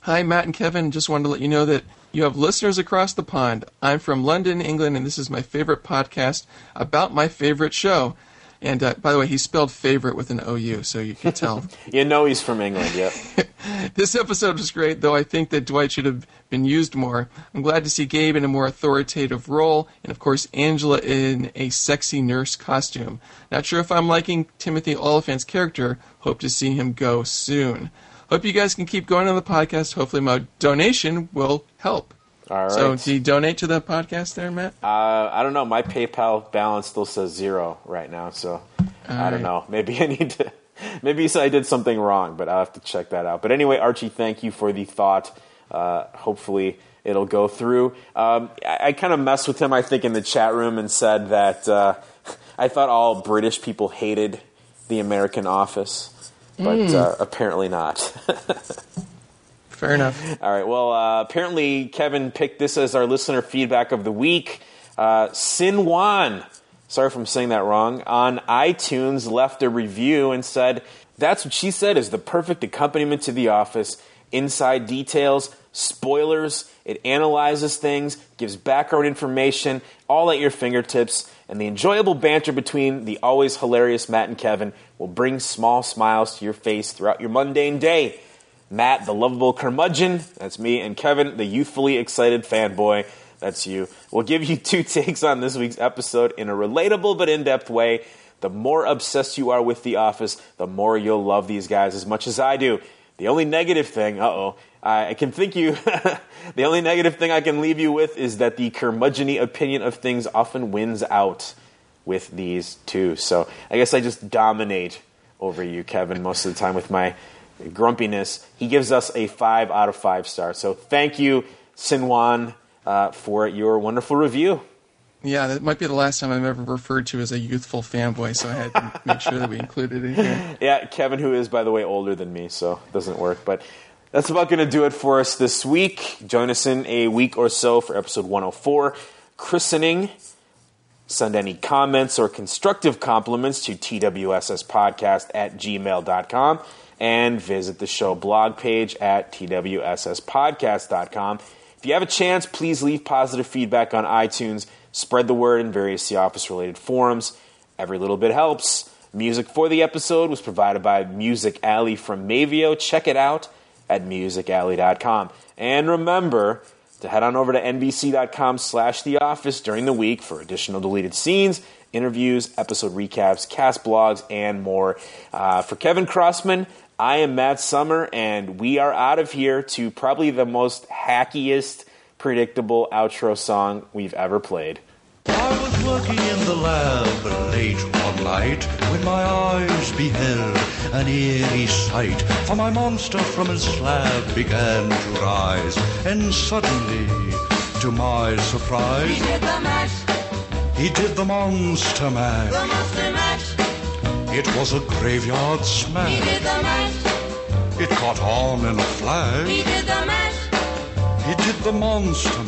Hi, Matt and Kevin. Just wanted to let you know that you have listeners across the pond. I'm from London, England, and this is my favorite podcast about my favorite show. And by the way, he spelled favorite with an OU, so you can tell. You know he's from England, yeah. This episode was great, though I think that Dwight should have been used more. I'm glad to see Gabe in a more authoritative role, and of course Angela in a sexy nurse costume. Not sure if I'm liking Timothy Oliphant's character. Hope to see him go soon. Hope you guys can keep going on the podcast. Hopefully my donation will help. All right. So do you donate to the podcast there, Matt? I don't know. My PayPal balance still says zero right now, so I don't know. Maybe I need to. Maybe I did something wrong, but I'll have to check that out. But anyway, Archie, thank you for the thought. Hopefully it'll go through. I kind of messed with him, I think, in the chat room and said that I thought all British people hated the American Office. but apparently not. Fair enough. All right. Well, apparently Kevin picked this as our listener feedback of the week. Sin Wan, sorry if I'm saying that wrong, on iTunes left a review and said, "That's What She Said is the perfect accompaniment to The Office. Inside details, spoilers, it analyzes things, gives background information, all at your fingertips, and the enjoyable banter between the always hilarious Matt and Kevin will bring small smiles to your face throughout your mundane day. Matt, the lovable curmudgeon," that's me, "and Kevin, the youthfully excited fanboy," that's you, "will give you two takes on this week's episode in a relatable but in-depth way. The more obsessed you are with The Office, the more you'll love these guys as much as I do. The only negative thing, the only negative thing I can leave you with is that the curmudgeon-y opinion of things often wins out with these two." So I guess I just dominate over you, Kevin, most of the time with my grumpiness. He gives us a 5 out of 5 star. So thank you, Sin Wan, for your wonderful review. Yeah, that might be the last time I've ever referred to as a youthful fanboy, so I had to make sure that we included it here. Yeah, Kevin, who is, by the way, older than me, so it doesn't work. But that's about going to do it for us this week. Join us in a week or so for episode 104, Christening. Send any comments or constructive compliments to twsspodcast@gmail.com and visit the show blog page at twsspodcast.com. If you have a chance, please leave positive feedback on iTunes. Spread the word in various The Office-related forums. Every little bit helps. Music for the episode was provided by Music Alley from Mavio. Check it out at musicalley.com. And remember to head on over to nbc.com/theoffice during the week for additional deleted scenes, interviews, episode recaps, cast blogs, and more. For Kevin Crossman, I am Matt Summer, and we are out of here to probably the most hackiest, predictable outro song we've ever played. I was working in the lab late one night when my eyes beheld an eerie sight, for my monster from his slab began to rise, and suddenly, to my surprise, he did the mash. He did the monster mash. The monster mash. It was a graveyard smash. He did the mash. It caught on in a flash. He did the mash. He did the monster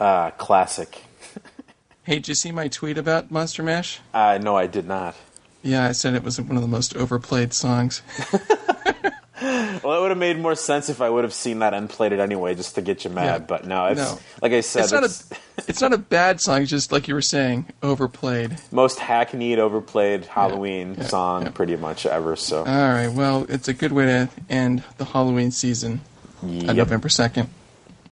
mash. Classic. Hey, did you see my tweet about Monster Mash? No, I did not. Yeah, I said it was one of the most overplayed songs. Well, it would have made more sense if I would have seen that and played it anyway, just to get you mad. Yeah. But no, like I said, it's not a bad song. It's just like you were saying, overplayed. Most hackneyed, overplayed Halloween song, pretty much ever. So, all right, well, it's a good way to end the Halloween season on November 2nd.